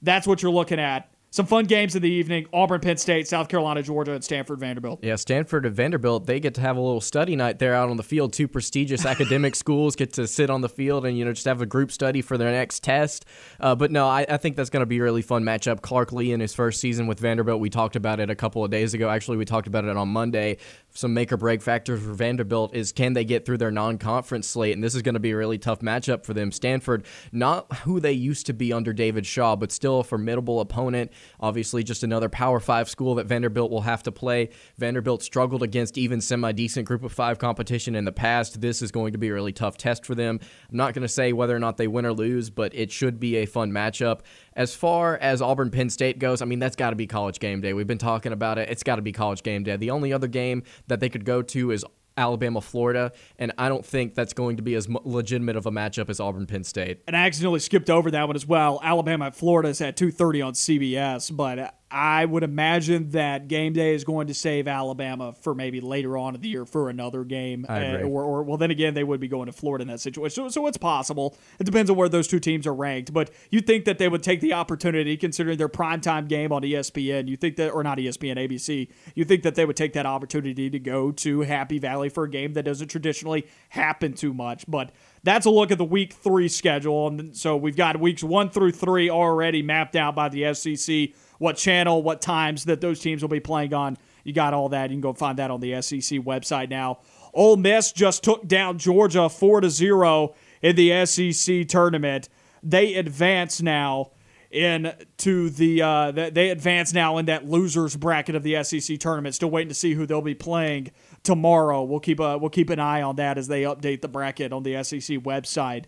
that's what you're looking at. Some fun games in the evening, Auburn, Penn State, South Carolina, Georgia, and Stanford, Vanderbilt. Yeah, Stanford and Vanderbilt, they get to have a little study night there out on the field. Two prestigious academic schools get to sit on the field and, you know, just have a group study for their next test. Uh, but, no, I, I think that's going to be a really fun matchup. Clark Lee in his first season with Vanderbilt, we talked about it a couple of days ago. Actually, we talked about it on Monday. Some make-or-break factors for Vanderbilt is can they get through their non-conference slate, and this is going to be a really tough matchup for them. Stanford, not who they used to be under David Shaw, but still a formidable opponent. Obviously, just another Power Five school that Vanderbilt will have to play. Vanderbilt struggled against even semi-decent Group of Five competition in the past. This is going to be a really tough test for them. I'm not going to say whether or not they win or lose, but it should be a fun matchup. As far as Auburn-Penn State goes, I mean, that's got to be College game day. We've been talking about it. It's got to be College game day. The only other game that they could go to is Alabama, Florida, and I don't think that's going to be as legitimate of a matchup as Auburn-Penn State. And I accidentally skipped over that one as well. Alabama at Florida is at two thirty on C B S, but I would imagine that game day is going to save Alabama for maybe later on in the year for another game. I agree. And, or, or, well, then again, they would be going to Florida in that situation. So, so it's possible. It depends on where those two teams are ranked. But you'd think that they would take the opportunity, considering their primetime game on E S P N. You think that, or not E S P N, A B C. You think that they would take that opportunity to go to Happy Valley for a game that doesn't traditionally happen too much. But that's a look at the week three schedule. And so we've got weeks one through three already mapped out by the S E C. What channel, what times that those teams will be playing on. You got all that. You can go find that on the S E C website now. Ole Miss just took down Georgia four to zero in the S E C tournament. They advance now into the uh, they advance now in that losers bracket of the S E C tournament. Still waiting to see who they'll be playing tomorrow. We'll keep a, we'll keep an eye on that as they update the bracket on the S E C website.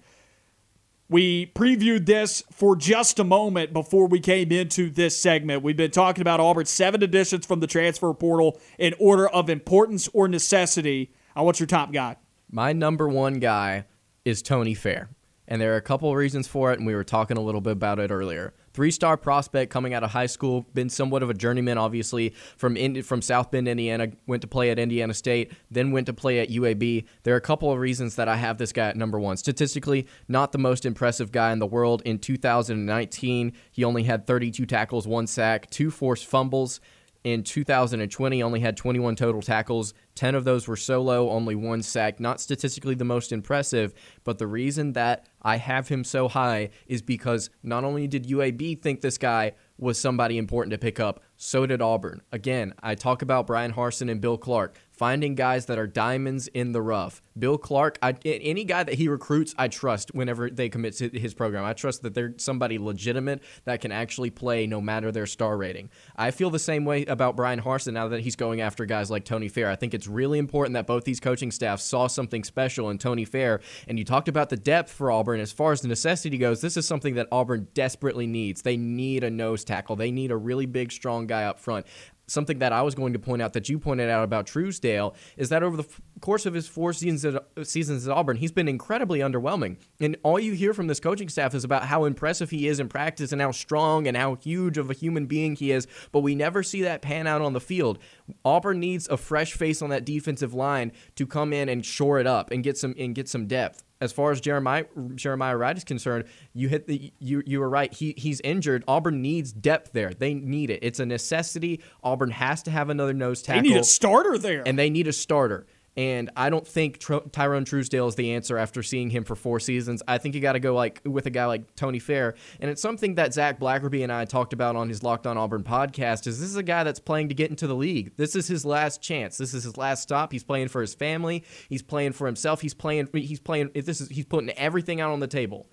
We previewed this for just a moment before we came into this segment. We've been talking about Auburn's seven additions from the transfer portal in order of importance or necessity. I want your top guy. My number one guy is Tony Fair, and there are a couple of reasons for it, and we were talking a little bit about it earlier. Three-star prospect coming out of high school, been somewhat of a journeyman, obviously, from in, from South Bend, Indiana, went to play at Indiana State, then went to play at U A B. There are a couple of reasons that I have this guy at number one. Statistically, not the most impressive guy in the world. In two thousand nineteen, he only had thirty-two tackles, one sack, two forced fumbles. In two thousand twenty, only had twenty-one total tackles. ten of those were solo, only one sack. Not statistically the most impressive, but the reason that I have him so high is because not only did U A B think this guy was somebody important to pick up, so did Auburn. Again, I talk about Brian Harsin and Bill Clark, finding guys that are diamonds in the rough. Bill Clark, I, any guy that he recruits, I trust whenever they commit to his program. I trust that they're somebody legitimate that can actually play no matter their star rating. I feel the same way about Brian Harsin now that he's going after guys like Tony Fair. I think it's really important that both these coaching staffs saw something special in Tony Fair. And you talked about the depth for Auburn. As far as the necessity goes, this is something that Auburn desperately needs. They need a nose tackle. They need a really big, strong guy up front. Something that I was going to point out that you pointed out about Truesdale is that over the f- course of his four seasons at, seasons at Auburn, he's been incredibly underwhelming. And all you hear from this coaching staff is about how impressive he is in practice and how strong and how huge of a human being he is, but we never see that pan out on the field. Auburn needs a fresh face on that defensive line to come in and shore it up and get some and get some depth. As far as Jeremiah Jeremiah Wright is concerned, you hit the you you were right. He he's injured. Auburn needs depth there. They need it. It's a necessity. Auburn has to have another nose tackle. They need a starter there, and they need a starter. And I don't think Tr- Tyrone Truesdale is the answer after seeing him for four seasons. I think you got to go like with a guy like Tony Fair. And it's something that Zach Blackerby and I talked about on his Locked On Auburn podcast is this is a guy that's playing to get into the league. This is his last chance. This is his last stop. He's playing for his family. He's playing for himself. He's playing. He's playing. This is he's putting everything out on the table.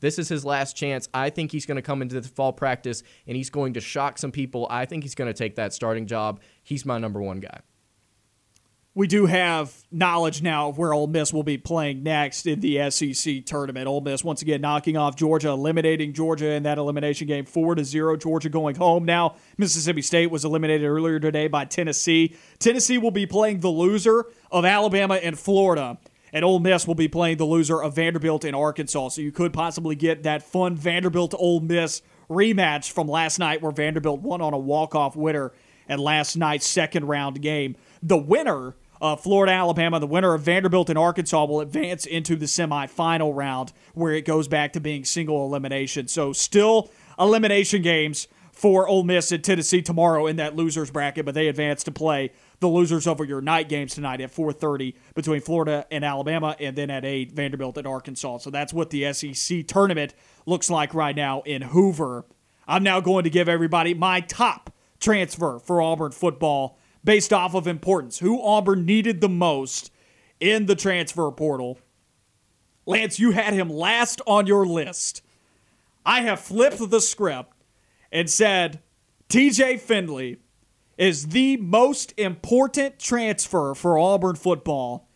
This is his last chance. I think he's going to come into the fall practice, and he's going to shock some people. I think he's going to take that starting job. He's my number one guy. We do have knowledge now of where Ole Miss will be playing next in the S E C tournament. Ole Miss once again knocking off Georgia, eliminating Georgia in that elimination game four to zero. Georgia going home now. Mississippi State was eliminated earlier today by Tennessee. Tennessee will be playing the loser of Alabama and Florida. And Ole Miss will be playing the loser of Vanderbilt and Arkansas. So you could possibly get that fun Vanderbilt-Ole Miss rematch from last night where Vanderbilt won on a walk-off winner at last night's second-round game. The winner Uh, Florida, Alabama, the winner of Vanderbilt and Arkansas will advance into the semifinal round where it goes back to being single elimination. So still elimination games for Ole Miss and Tennessee tomorrow in that losers bracket, but they advance to play the losers over your night games tonight at four thirty between Florida and Alabama and then at eight, Vanderbilt and Arkansas. So that's what the S E C tournament looks like right now in Hoover. I'm now going to give everybody my top transfer for Auburn football based off of importance, who Auburn needed the most in the transfer portal. Lance, you had him last on your list. I have flipped the script and said T J. Finley is the most important transfer for Auburn football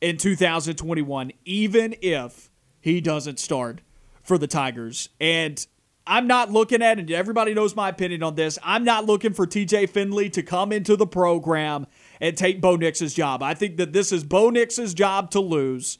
in two thousand twenty-one, even if he doesn't start for the Tigers. And I'm not looking at, and everybody knows my opinion on this, I'm not looking for T J. Finley to come into the program and take Bo Nix's job. I think that this is Bo Nix's job to lose.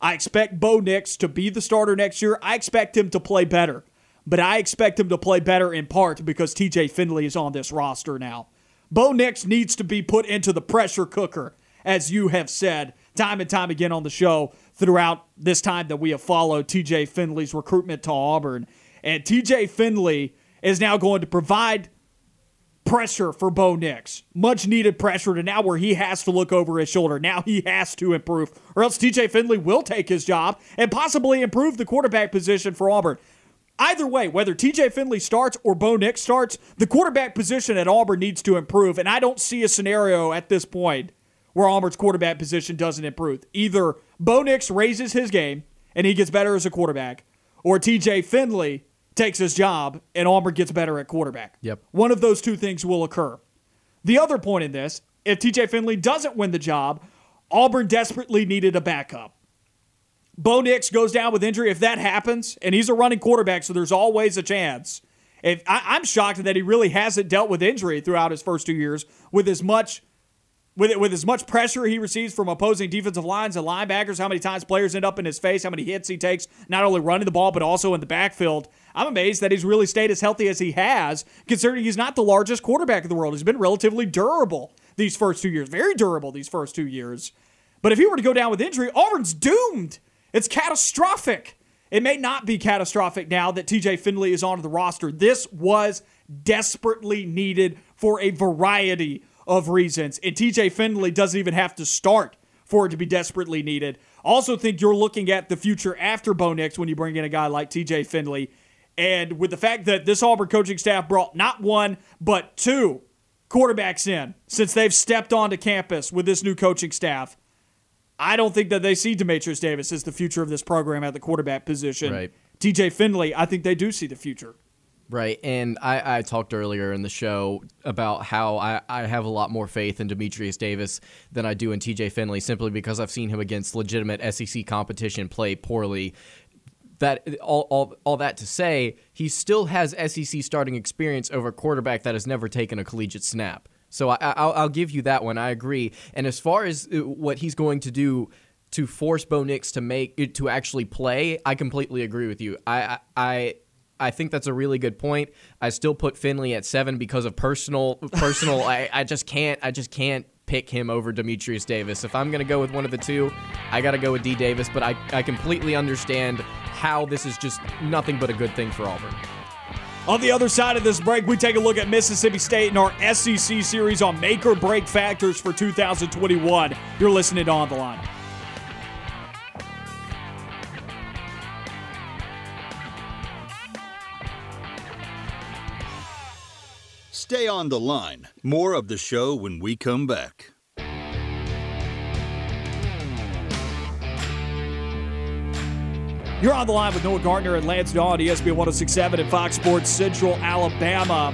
I expect Bo Nix to be the starter next year. I expect him to play better. But I expect him to play better in part because T J. Finley is on this roster now. Bo Nix needs to be put into the pressure cooker, as you have said time and time again on the show throughout this time that we have followed T J. Finley's recruitment to Auburn. And T J. Finley is now going to provide pressure for Bo Nix. Much needed pressure to now where he has to look over his shoulder. Now he has to improve or else T J. Finley will take his job and possibly improve the quarterback position for Auburn. Either way, whether T J. Finley starts or Bo Nix starts, the quarterback position at Auburn needs to improve. And I don't see a scenario at this point where Auburn's quarterback position doesn't improve. Either Bo Nix raises his game and he gets better as a quarterback or T J. Finley takes his job, and Auburn gets better at quarterback. Yep. One of those two things will occur. The other point in this, if T J. Finley doesn't win the job, Auburn desperately needed a backup. Bo Nix goes down with injury. If that happens, and he's a running quarterback, so there's always a chance. If I, I'm shocked that he really hasn't dealt with injury throughout his first two years with as much With with as much pressure he receives from opposing defensive lines and linebackers, how many times players end up in his face, how many hits he takes, not only running the ball, but also in the backfield. I'm amazed that he's really stayed as healthy as he has, considering he's not the largest quarterback in the world. He's been relatively durable these first two years, very durable these first two years. But if he were to go down with injury, Auburn's doomed. It's catastrophic. It may not be catastrophic now that T J Finley is onto the roster. This was desperately needed for a variety of of reasons, and T J Finley doesn't even have to start for it to be desperately needed. Also think you're looking at the future after Bo Nix when you bring in a guy like T J Finley, and with the fact that this Auburn coaching staff brought not one but two quarterbacks in since they've stepped onto campus with this new coaching staff, I don't think that they see Demetrius Davis as the future of this program at the quarterback position. Right. T J Finley, I think they do see the future. Right, and I, I talked earlier in the show about how I, I have a lot more faith in Demetrius Davis than I do in T J Finley, simply because I've seen him against legitimate S E C competition play poorly. That all, all, all that to say, he still has S E C starting experience over a quarterback that has never taken a collegiate snap. So I, I'll, I'll give you that one. I agree. And as far as what he's going to do to force Bo Nix to make to actually play, I completely agree with you. I I. I think that's a really good point. I still put Finley at seven because of personal personal I, I just can't I just can't pick him over Demetrius Davis. If I'm gonna go with one of the two, I gotta go with D Davis, but I, I completely understand how this is just nothing but a good thing for Auburn. On the other side of this break, we take a look at Mississippi State and our S E C series on make or break factors for two thousand twenty-one. You're listening to On the Line. Stay on the line. More of the show when we come back. You're on the line with Noah Gardner and Lance Dawe on E S P N ten sixty-seven and Fox Sports Central Alabama.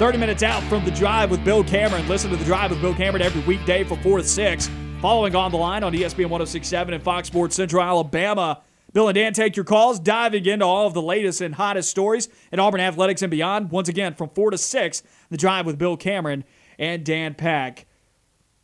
thirty minutes out from The Drive with Bill Cameron. Listen to The Drive with Bill Cameron every weekday from four to six. Following On the Line on E S P N ten sixty-seven and Fox Sports Central Alabama. Bill and Dan take your calls, diving into all of the latest and hottest stories in Auburn athletics and beyond. Once again, from four to six, The Drive with Bill Cameron and Dan Pack.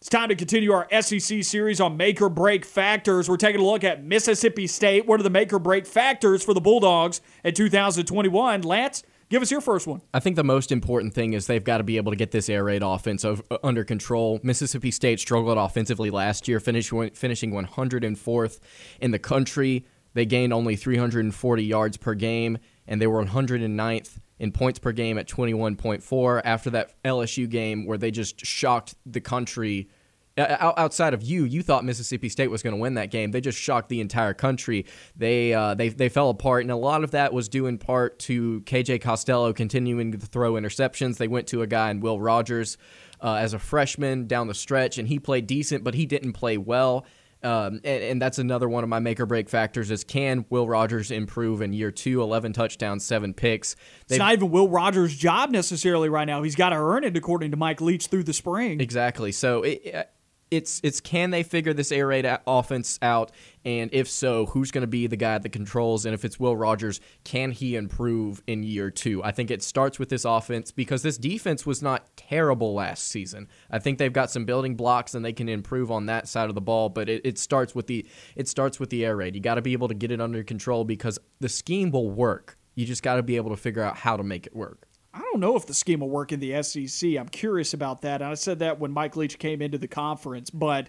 It's time to continue our S E C series on make-or-break factors. We're taking a look at Mississippi State. What are the make-or-break factors for the Bulldogs in two thousand twenty-one? Lance, give us your first one. I think the most important thing is they've got to be able to get this air raid offense over, uh, under control. Mississippi State struggled offensively last year, finish, finishing one hundred fourth in the country. They gained only three hundred forty yards per game, and they were one hundred ninth in points per game at twenty-one point four after that L S U game where they just shocked the country. Outside of you, you thought Mississippi State was going to win that game. They just shocked the entire country. They uh, they they fell apart, and a lot of that was due in part to K J Costello continuing to throw interceptions. They went to a guy in Will Rogers uh, as a freshman down the stretch, and he played decent, but he didn't play well. Um, and, and that's another one of my make-or-break factors is can Will Rogers improve in year two, eleven touchdowns, seven picks. They've, it's not even Will Rogers' job necessarily right now. He's got to earn it, according to Mike Leach, through the spring. Exactly. So it, it's it's can they figure this air raid offense out, and if so, who's going to be the guy that controls, and if it's Will Rogers, can he improve in year two? I think it starts with this offense because this defense was not terrible last season. I think they've got some building blocks and they can improve on that side of the ball, but it, it starts with the it starts with the air raid. You got to be able to get it under control because the scheme will work. You just got to be able to figure out how to make it work. I don't know if the scheme will work in the S E C. I'm curious about that. And I said that when Mike Leach came into the conference, but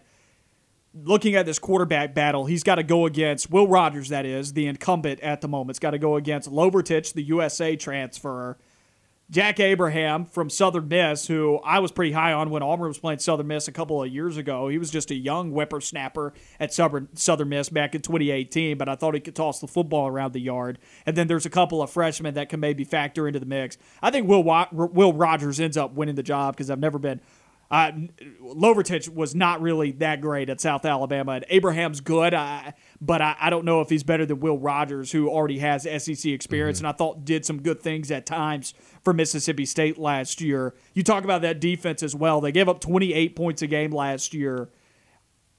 looking at this quarterback battle, he's got to go against Will Rogers, that is, the incumbent at the moment. He's got to go against Lobertich, the U S A transfer, Jack Abraham from Southern Miss, who I was pretty high on when Auburn was playing Southern Miss a couple of years ago. He was just a young whippersnapper at Southern Miss back in twenty eighteen, but I thought he could toss the football around the yard. And then there's a couple of freshmen that can maybe factor into the mix. I think Will, Will Rogers ends up winning the job because I've never been uh, – Lovertich was not really that great at South Alabama, and Abraham's good, I, but I, I don't know if he's better than Will Rogers, who already has S E C experience mm-hmm. and I thought did some good things at times for Mississippi State last year. You talk about that defense as well. They gave up twenty-eight points a game last year.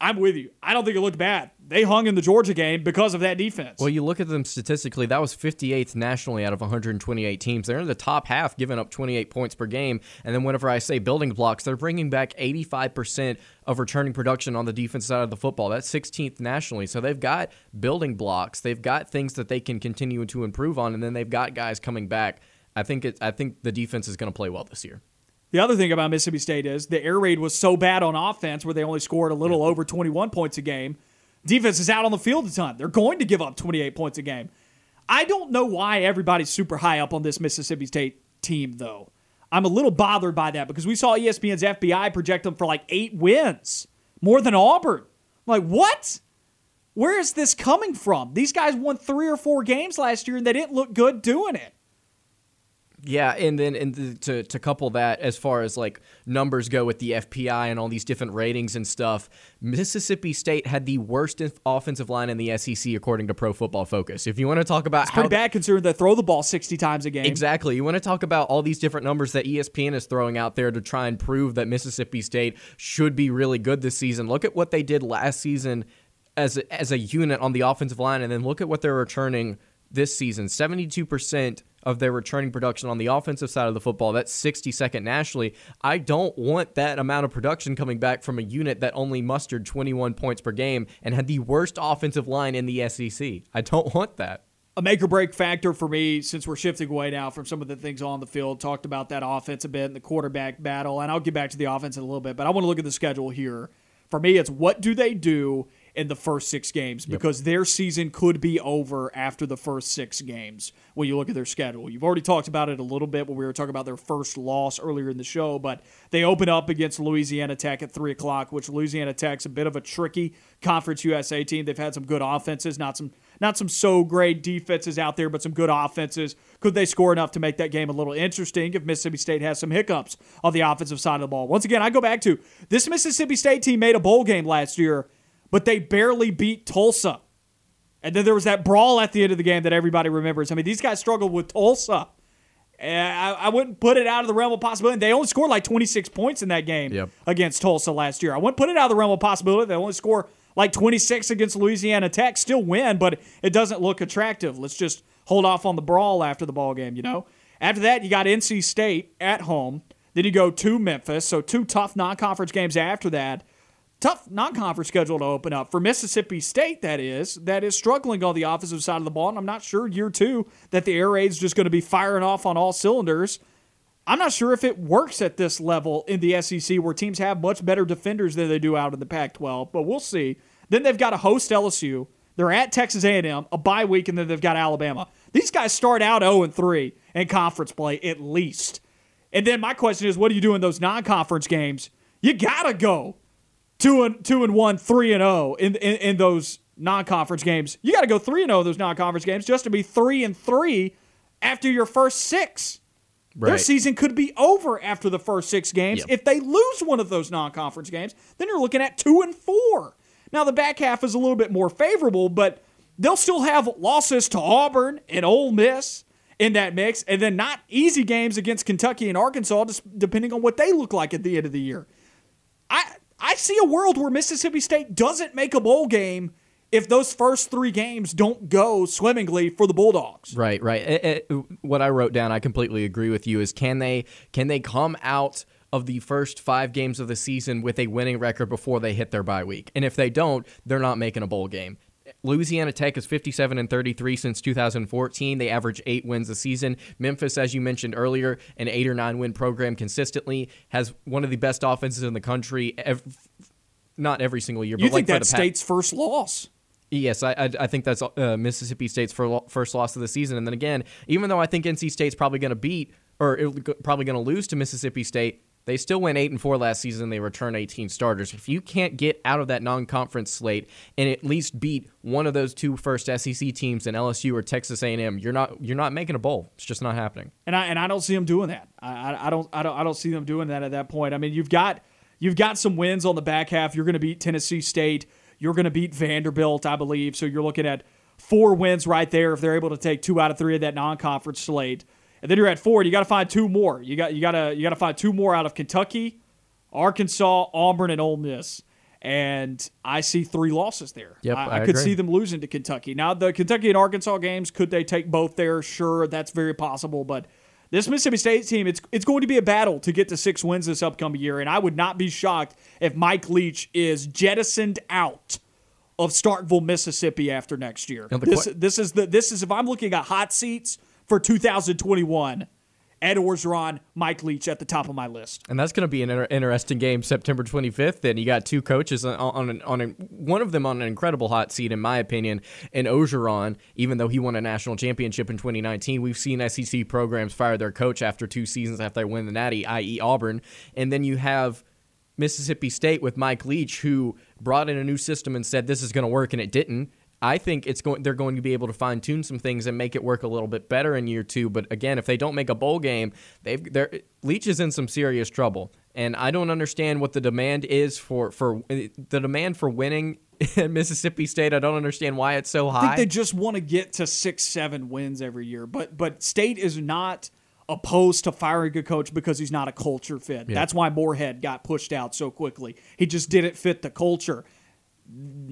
I'm with you. I don't think it looked bad they hung in the Georgia game because of that defense. Well, you look at them statistically, that was fifty-eighth nationally out of one hundred twenty-eight teams. They're in the top half, giving up twenty-eight points per game. And then whenever I say building blocks, they're bringing back eighty-five percent of returning production on the defense side of the football. That's sixteenth nationally. So they've got building blocks. They've got things that they can continue to improve on, and then they've got guys coming back. I think it, I think the defense is going to play well this year. The other thing about Mississippi State is the air raid was so bad on offense where they only scored a little yeah. over twenty-one points a game. Defense is out on the field a ton. They're going to give up twenty-eight points a game. I don't know why everybody's super high up on this Mississippi State team, though. I'm a little bothered by that because we saw E S P N's F B I project them for like eight wins, more than Auburn. I'm like, what? Where is this coming from? These guys won three or four games last year, and they didn't look good doing it. Yeah, and then and the, to to couple that as far as like numbers go with the F P I and all these different ratings and stuff, Mississippi State had the worst offensive line in the S E C according to Pro Football Focus. If you want to talk about it's how pretty bad considering they throw the ball sixty times a game. Exactly. You want to talk about all these different numbers that E S P N is throwing out there to try and prove that Mississippi State should be really good this season. Look at what they did last season as a, as a unit on the offensive line, and then look at what they're returning this season. seventy-two percent of their returning production on the offensive side of the football. That's sixty-second nationally. I don't want that amount of production coming back from a unit that only mustered twenty-one points per game and had the worst offensive line in the S E C. I don't want that. A make or break factor for me, since we're shifting away now from some of the things on the field, talked about that offense a bit and the quarterback battle, and I'll get back to the offense in a little bit, but I want to look at the schedule here. For me, it's what do they do in the first six games, because yep. their season could be over after the first six games when you look at their schedule. You've already talked about it a little bit when we were talking about their first loss earlier in the show, but they open up against Louisiana Tech at three o'clock, which Louisiana Tech's a bit of a tricky Conference U S A team. They've had some good offenses, not some not some so-great defenses out there, but some good offenses. Could they score enough to make that game a little interesting if Mississippi State has some hiccups on the offensive side of the ball? Once again, I go back to this Mississippi State team made a bowl game last year, but they barely beat Tulsa. And then there was that brawl at the end of the game that everybody remembers. I mean, these guys struggled with Tulsa. I, I wouldn't put it out of the realm of possibility. They only scored like twenty-six points in that game yep. against Tulsa last year. I wouldn't put it out of the realm of possibility. They only score like twenty-six against Louisiana Tech. Still win, but it doesn't look attractive. Let's just hold off on the brawl after the ball game, you know. After that, you got N C State at home. Then you go to Memphis. So two tough non-conference games after that. Tough non-conference schedule to open up for Mississippi State, that is, that is struggling on the offensive side of the ball, and I'm not sure year two that the air raid's just going to be firing off on all cylinders. I'm not sure if it works at this level in the S E C where teams have much better defenders than they do out in the Pac twelve, but we'll see. Then they've got to host L S U. They're at Texas A and M, a bye week, and then they've got Alabama. These guys start out oh and three in conference play at least. And then my question is, what do you do in those non-conference games? You got to go Two and two and one, three and zero in in, in those non-conference games. You got to go three and zero in those non-conference games just to be three and three after your first six. Right. Their season could be over after the first six games. Yep. If they lose one of those non-conference games, then you're looking at two and four. Now the back half is a little bit more favorable, but they'll still have losses to Auburn and Ole Miss in that mix, and then not easy games against Kentucky and Arkansas, just depending on what they look like at the end of the year. I. I see a world where Mississippi State doesn't make a bowl game if those first three games don't go swimmingly for the Bulldogs. Right, right. It, it, what I wrote down, I completely agree with you, is can they can they come out of the first five games of the season with a winning record before they hit their bye week? And if they don't, they're not making a bowl game. Louisiana Tech is fifty-seven and thirty-three since two thousand fourteen. They average eight wins a season. Memphis, as you mentioned earlier, an eight or nine win program consistently, has one of the best offenses in the country. Every, not every single year, but you like think that's the State's first loss? Yes, I, I, I think that's uh, Mississippi State's first loss of the season. And then again, even though I think N C State's probably going to beat or it, probably going to lose to Mississippi State, they still went eight and four last season. They return eighteen starters. If you can't get out of that non-conference slate and at least beat one of those two first S E C teams in L S U or Texas A and M, you're not you're not making a bowl. It's just not happening. And I and I don't see them doing that. I I don't I don't I don't see them doing that at that point. I mean, you've got you've got some wins on the back half. You're going to beat Tennessee State. You're going to beat Vanderbilt, I believe. So you're looking at four wins right there if they're able to take two out of three of that non-conference slate. And then you're at four. And you got to find two more. You got you got to you got to find two more out of Kentucky, Arkansas, Auburn, and Ole Miss. And I see three losses there. Yep, I, I, I could agree. see them losing to Kentucky. Now, the Kentucky and Arkansas games, could they take both there? Sure, that's very possible. But this Mississippi State team, it's it's going to be a battle to get to six wins this upcoming year. And I would not be shocked if Mike Leach is jettisoned out of Starkville, Mississippi after next year. No, this, this is the this is if I'm looking at hot seats for two thousand twenty-one. Ed Orgeron, Mike Leach at the top of my list. And that's going to be an inter- interesting game September twenty-fifth. Then you got two coaches on on, an, on a, one of them on an incredible hot seat, in my opinion, and Orgeron, even though he won a national championship in twenty nineteen, we've seen S E C programs fire their coach after two seasons after they win the Natty, that is. Auburn. And then you have Mississippi State with Mike Leach, who brought in a new system and said this is going to work, and it didn't. I think it's going. They're going to be able to fine-tune some things and make it work a little bit better in year two. But again, if they don't make a bowl game, they've they're Leach is in some serious trouble. And I don't understand what the demand is for for the demand for winning at Mississippi State. I don't understand why it's so high. I think they just want to get to six, seven wins every year. But but State is not opposed to firing a coach because he's not a culture fit. Yeah. That's why Moorhead got pushed out so quickly. He just didn't fit the culture.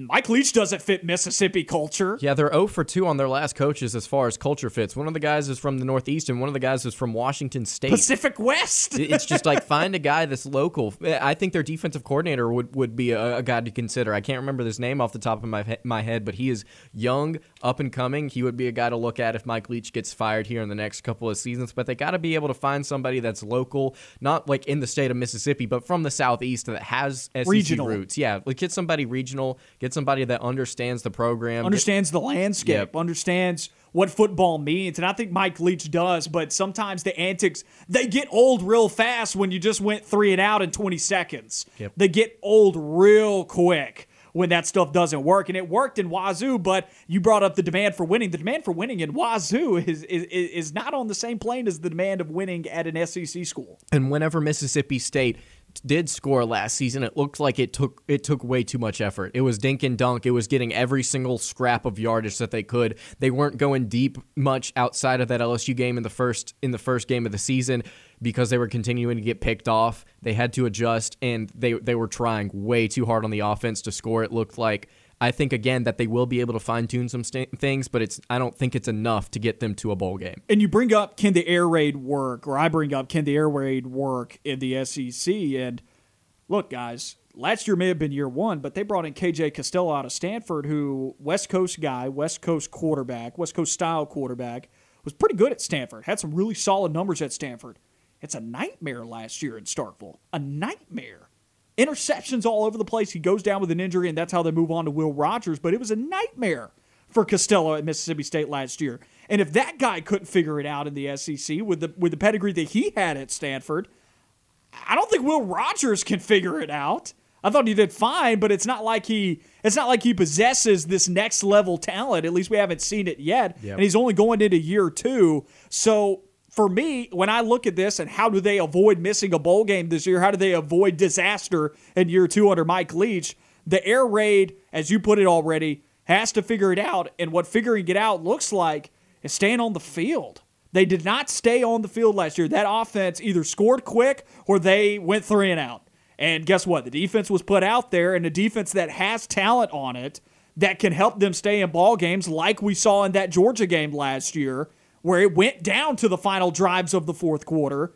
Mike Leach doesn't fit Mississippi culture. Yeah, they're zero for two on their last coaches as far as culture fits. One of the guys is from the Northeast, and one of the guys is from Washington State. Pacific West! It's just like, find a guy that's local. I think their defensive coordinator would, would be a, a guy to consider. I can't remember his name off the top of my, my head, but he is young, up and coming. He would be a guy to look at if Mike Leach gets fired here in the next couple of seasons. But they got to be able to find somebody that's local, not like in the state of Mississippi, but from the Southeast that has S E C regional roots. Yeah, like get somebody regional. Get somebody that understands the program. Understands the landscape. Yep. Understands what football means. And I think Mike Leach does, but sometimes the antics, they get old real fast when you just went three and out in twenty seconds. Yep. They get old real quick when that stuff doesn't work. And it worked in Wazoo, but you brought up the demand for winning. The demand for winning in Wazoo is, is is not on the same plane as the demand of winning at an S E C school. And whenever Mississippi State did score last season, it looked like it took it took way too much effort. It was dink and dunk. It was getting every single scrap of yardage that they could. They weren't going deep much outside of that L S U game in the first in the first game of the season because they were continuing to get picked off. They had to adjust, and they they were trying way too hard on the offense to score, it looked like. I think, again, that they will be able to fine-tune some st- things, but it's I don't think it's enough to get them to a bowl game. And you bring up, can the air raid work, or I bring up, can the air raid work in the S E C? And look, guys, last year may have been year one, but they brought in K J Costello out of Stanford, who, West Coast guy, West Coast quarterback, West Coast-style quarterback, was pretty good at Stanford, had some really solid numbers at Stanford. It's a nightmare last year in Starkville, a nightmare. Interceptions all over the place. He goes down with an injury, and that's how they move on to Will Rogers. But it was a nightmare for Costello at Mississippi State last year. And if that guy couldn't figure it out in the S E C with the with the pedigree that he had at Stanford, I don't think Will Rogers can figure it out. I thought he did fine, but it's not like he it's not like he possesses this next level talent. At least we haven't seen it yet. Yep. And he's only going into year two. So for me, when I look at this and how do they avoid missing a bowl game this year, how do they avoid disaster in year two under Mike Leach, the air raid, as you put it already, has to figure it out. And what figuring it out looks like is staying on the field. They did not stay on the field last year. That offense either scored quick or they went three and out. And guess what? The defense was put out there, and a defense that has talent on it that can help them stay in ball games like we saw in that Georgia game last year, where it went down to the final drives of the fourth quarter,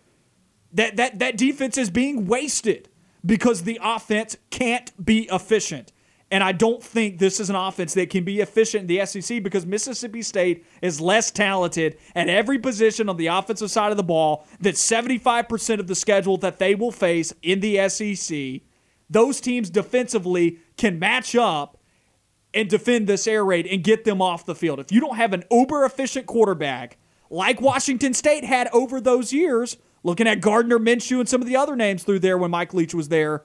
that that that defense is being wasted because the offense can't be efficient. And I don't think this is an offense that can be efficient in the S E C because Mississippi State is less talented at every position on the offensive side of the ball than seventy-five percent of the schedule that they will face in the S E C. Those teams defensively can match up and defend this air raid and get them off the field. If you don't have an uber-efficient quarterback like Washington State had over those years, looking at Gardner Minshew and some of the other names through there when Mike Leach was there,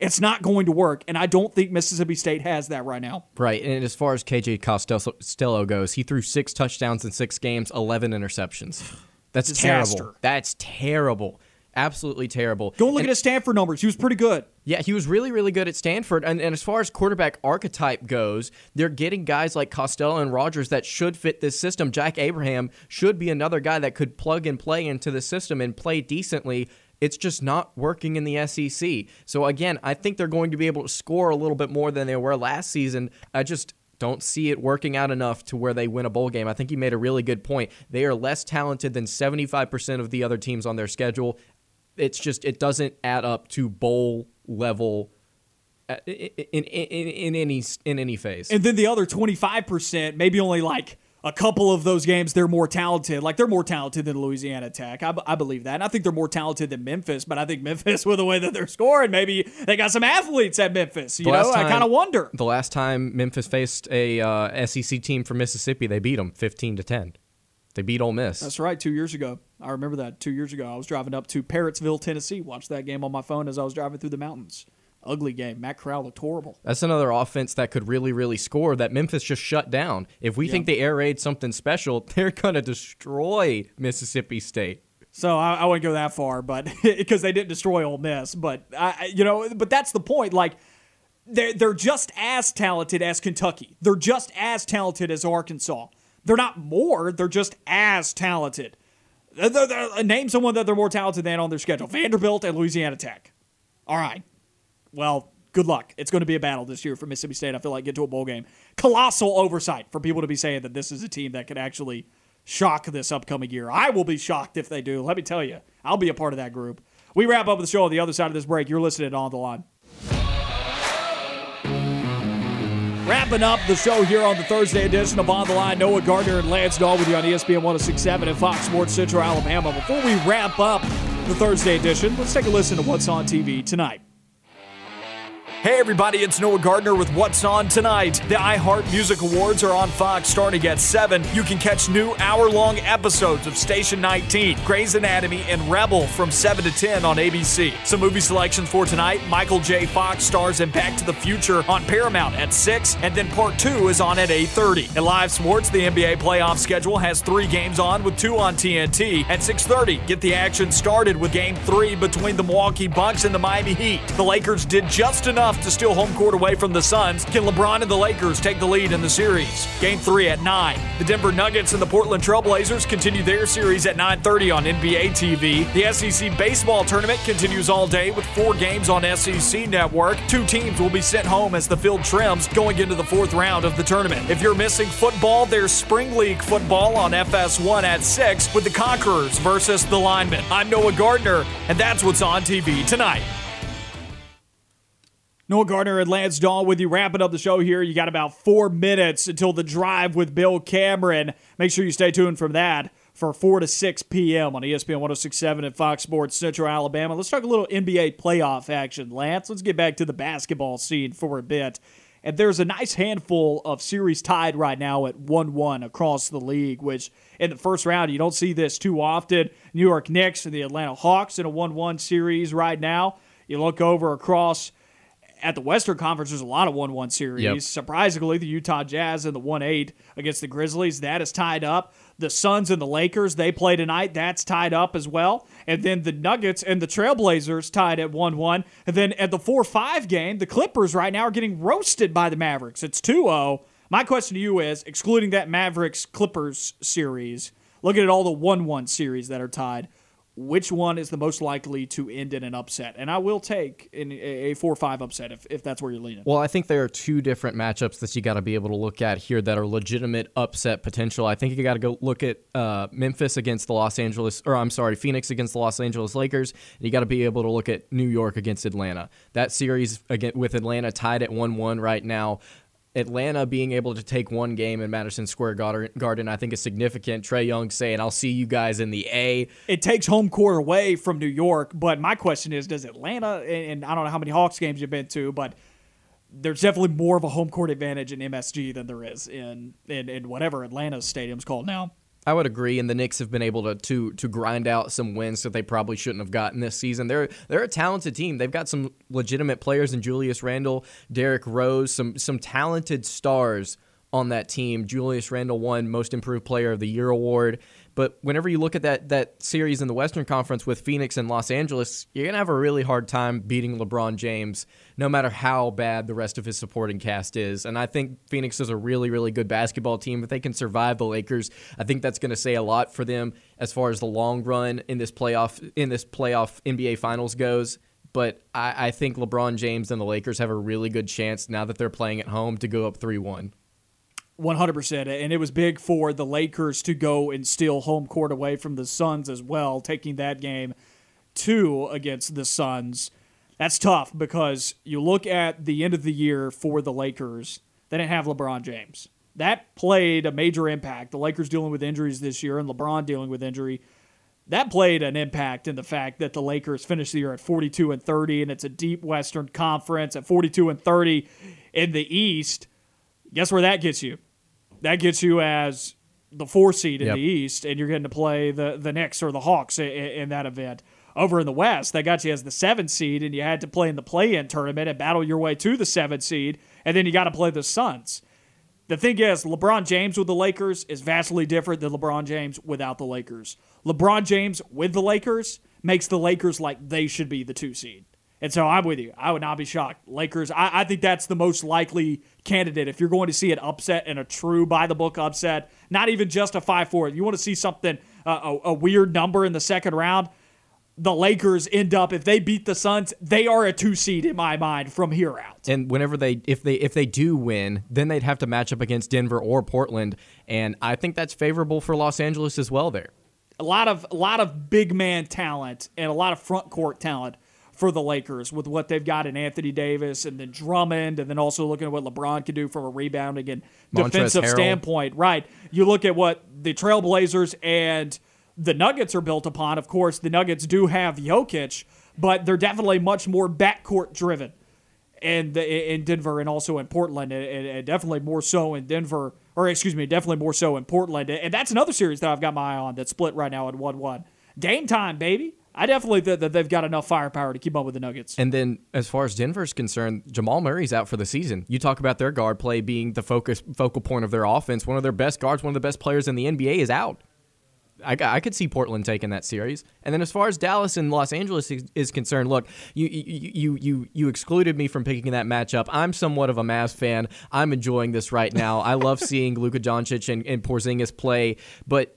it's not going to work, and I don't think Mississippi State has that right now. Right, and as far as K J Costello goes, he threw six touchdowns in six games, eleven interceptions. That's Disaster. terrible. That's terrible. Absolutely terrible. Go look and, at his Stanford numbers. He was pretty good. Yeah, he was really, really good at Stanford. And, and as far as quarterback archetype goes, they're getting guys like Costello and Rogers that should fit this system. Jack Abraham should be another guy that could plug and play into the system and play decently. It's just not working in the S E C. So, again, I think they're going to be able to score a little bit more than they were last season. I just don't see it working out enough to where they win a bowl game. I think he made a really good point. They are less talented than seventy-five percent of the other teams on their schedule. It's just it doesn't add up to bowl level in, in, in, in any in any phase. And then the other twenty-five percent, maybe only like a couple of those games, they're more talented. Like, they're more talented than Louisiana Tech. I, b- I believe that. And I think they're more talented than Memphis, but I think Memphis, with the way that they're scoring, maybe they got some athletes at Memphis. You know, I kind of wonder. The last time Memphis faced a uh, S E C team from Mississippi, they beat them fifteen to ten. They beat Ole Miss. That's right, two years ago. I remember that, two years ago. I was driving up to Parrettsville, Tennessee, watched that game on my phone as I was driving through the mountains. Ugly game. Matt Corral looked horrible. That's another offense that could really, really score that Memphis just shut down. If we yeah. think they air raid something special, they're going to destroy Mississippi State. So I, I wouldn't go that far, but because they didn't destroy Ole Miss. But I, you know, but that's the point. Like they're they're just as talented as Kentucky. They're just as talented as Arkansas. They're not more. They're just as talented. They're, they're, name someone that they're more talented than on their schedule. Vanderbilt and Louisiana Tech. All right. Well, good luck. It's going to be a battle this year for Mississippi State. I feel like get to a bowl game. Colossal oversight for people to be saying that this is a team that could actually shock this upcoming year. I will be shocked if they do. Let me tell you, I'll be a part of that group. We wrap up the show on the other side of this break. You're listening to On the Line. Wrapping up the show here on the Thursday edition of On the Line. Noah Gardner and Lance Dawe with you on E S P N ten sixty-seven and Fox Sports Central Alabama. Before we wrap up the Thursday edition, let's take a listen to what's on T V tonight. Hey everybody, it's Noah Gardner with What's On Tonight. The iHeart Music Awards are on Fox starting at seven. You can catch new hour-long episodes of Station nineteen, Grey's Anatomy, and Rebel from seven to ten on A B C. Some movie selections for tonight. Michael J. Fox stars in Back to the Future on Paramount at six, and then Part two is on at eight thirty. In live sports, the N B A playoff schedule has three games on with two on T N T. At six thirty, get the action started with Game three between the Milwaukee Bucks and the Miami Heat. The Lakers did just enough to steal home court away from the Suns. Can LeBron and the Lakers take the lead in the series? Game three at nine. The Denver Nuggets and the Portland Trailblazers continue their series at nine thirty on N B A T V. The S E C baseball tournament continues all day with four games on S E C Network. Two teams will be sent home as the field trims going into the fourth round of the tournament. If you're missing football, there's Spring League football on F S one at six with the Conquerors versus the Linemen. I'm Noah Gardner, and that's what's on T V tonight. Noah Gardner and Lance Dawe with you, wrapping up the show here. You got about four minutes until the drive with Bill Cameron. Make sure you stay tuned for that for four to six p.m. on E S P N ten sixty-seven and Fox Sports Central Alabama. Let's talk a little N B A playoff action, Lance. Let's get back to the basketball scene for a bit. And there's a nice handful of series tied right now at one one across the league, which in the first round, you don't see this too often. New York Knicks and the Atlanta Hawks in a one one series right now. You look over across at the Western Conference, there's a lot of one one series. Yep. Surprisingly, the Utah Jazz in the one eight against the Grizzlies, that is tied up. The Suns and the Lakers, they play tonight. That's tied up as well. And then the Nuggets and the Trailblazers tied at one one. And then at the four five game, the Clippers right now are getting roasted by the Mavericks. It's two oh. My question to you is, excluding that Mavericks-Clippers series, looking at all the one one series that are tied, which one is the most likely to end in an upset? And I will take in a four five upset if, if that's where you're leaning. Well, I think there are two different matchups that you got to be able to look at here that are legitimate upset potential. I think you got to go look at uh, Memphis against the Los Angeles, or I'm sorry, Phoenix against the Los Angeles Lakers. And you got to be able to look at New York against Atlanta. That series again with Atlanta tied at one one right now. Atlanta being able to take one game in Madison Square Garden, I think, is significant. Trae Young saying, I'll see you guys in the A. It takes home court away from New York, but my question is, does Atlanta, and I don't know how many Hawks games you've been to, but there's definitely more of a home court advantage in M S G than there is in, in, in whatever Atlanta's stadium's called now. I would agree, and the Knicks have been able to, to to grind out some wins that they probably shouldn't have gotten this season. They're they're a talented team. They've got some legitimate players in Julius Randle, Derrick Rose, some some talented stars on that team. Julius Randle won Most Improved Player of the Year award. But whenever you look at that that series in the Western Conference with Phoenix and Los Angeles, you're going to have a really hard time beating LeBron James, no matter how bad the rest of his supporting cast is. And I think Phoenix is a really, really good basketball team. If they can survive the Lakers, I think that's going to say a lot for them as far as the long run in this playoff in this playoff N B A Finals goes. But I, I think LeBron James and the Lakers have a really good chance now that they're playing at home to go up three one. one hundred percent. And it was big for the Lakers to go and steal home court away from the Suns as well, taking that game two against the Suns. That's tough because you look at the end of the year for the Lakers, they didn't have LeBron James. That played a major impact. The Lakers dealing with injuries this year and LeBron dealing with injury. That played an impact in the fact that the Lakers finished the year at forty-two and thirty, and it's a deep Western Conference at forty-two and thirty in the East. Guess where that gets you? That gets you as the four seed in yep. the East, and you're getting to play the, the Knicks or the Hawks in, in that event. Over in the West, that got you as the seven seed, and you had to play in the play-in tournament and battle your way to the seven seed, and then you got to play the Suns. The thing is, LeBron James with the Lakers is vastly different than LeBron James without the Lakers. LeBron James with the Lakers makes the Lakers like they should be the two seed. And so I'm with you. I would not be shocked. Lakers, I, I think that's the most likely candidate. If you're going to see an upset and a true by-the-book upset, not even just a five four. You want to see something, uh, a, a weird number in the second round, the Lakers end up, if they beat the Suns, they are a two seed in my mind from here out. And whenever they, if they, if they do win, then they'd have to match up against Denver or Portland. And I think that's favorable for Los Angeles as well there. A lot of, a lot of big man talent and a lot of front court talent for the Lakers with what they've got in Anthony Davis and then Drummond, and then also looking at what LeBron can do from a rebounding and Montrezl defensive Harrell. standpoint. Right. You look at what the Trailblazers and the Nuggets are built upon. Of course, the Nuggets do have Jokic, but they're definitely much more backcourt driven in, the, in Denver and also in Portland, and, and definitely more so in Denver, or excuse me, definitely more so in Portland. And that's another series that I've got my eye on that's split right now at one one. Game time, baby. I definitely think that they've got enough firepower to keep up with the Nuggets. And then as far as Denver's concerned, Jamal Murray's out for the season. You talk about their guard play being the focus focal point of their offense. One of their best guards, one of the best players in the N B A is out. I, I could see Portland taking that series. And then as far as Dallas and Los Angeles is, is concerned, look, you, you you you you excluded me from picking that matchup. I'm somewhat of a Mavs fan. I'm enjoying this right now. I love seeing Luka Doncic and, and Porzingis play, but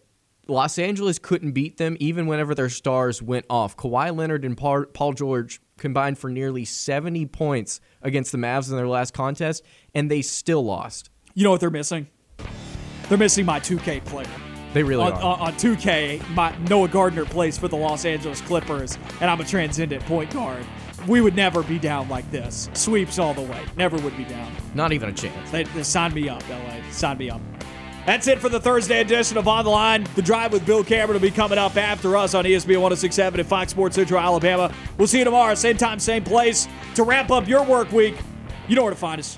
Los Angeles couldn't beat them even whenever their stars went off. Kawhi Leonard and Paul George combined for nearly seventy points against the Mavs in their last contest, and they still lost. You know what they're missing? They're missing my two K player. They really on, are. On, on two K, my Noah Gardner plays for the Los Angeles Clippers, and I'm a transcendent point guard. We would never be down like this. Sweeps all the way. Never would be down. Not even a chance. They, they signed me up, L A. Sign me up. That's it for the Thursday edition of On the Line. The Drive with Bill Cameron will be coming up after us on E S P N ten sixty-seven and Fox Sports Central Alabama. We'll see you tomorrow, same time, same place. To wrap up your work week, you know where to find us.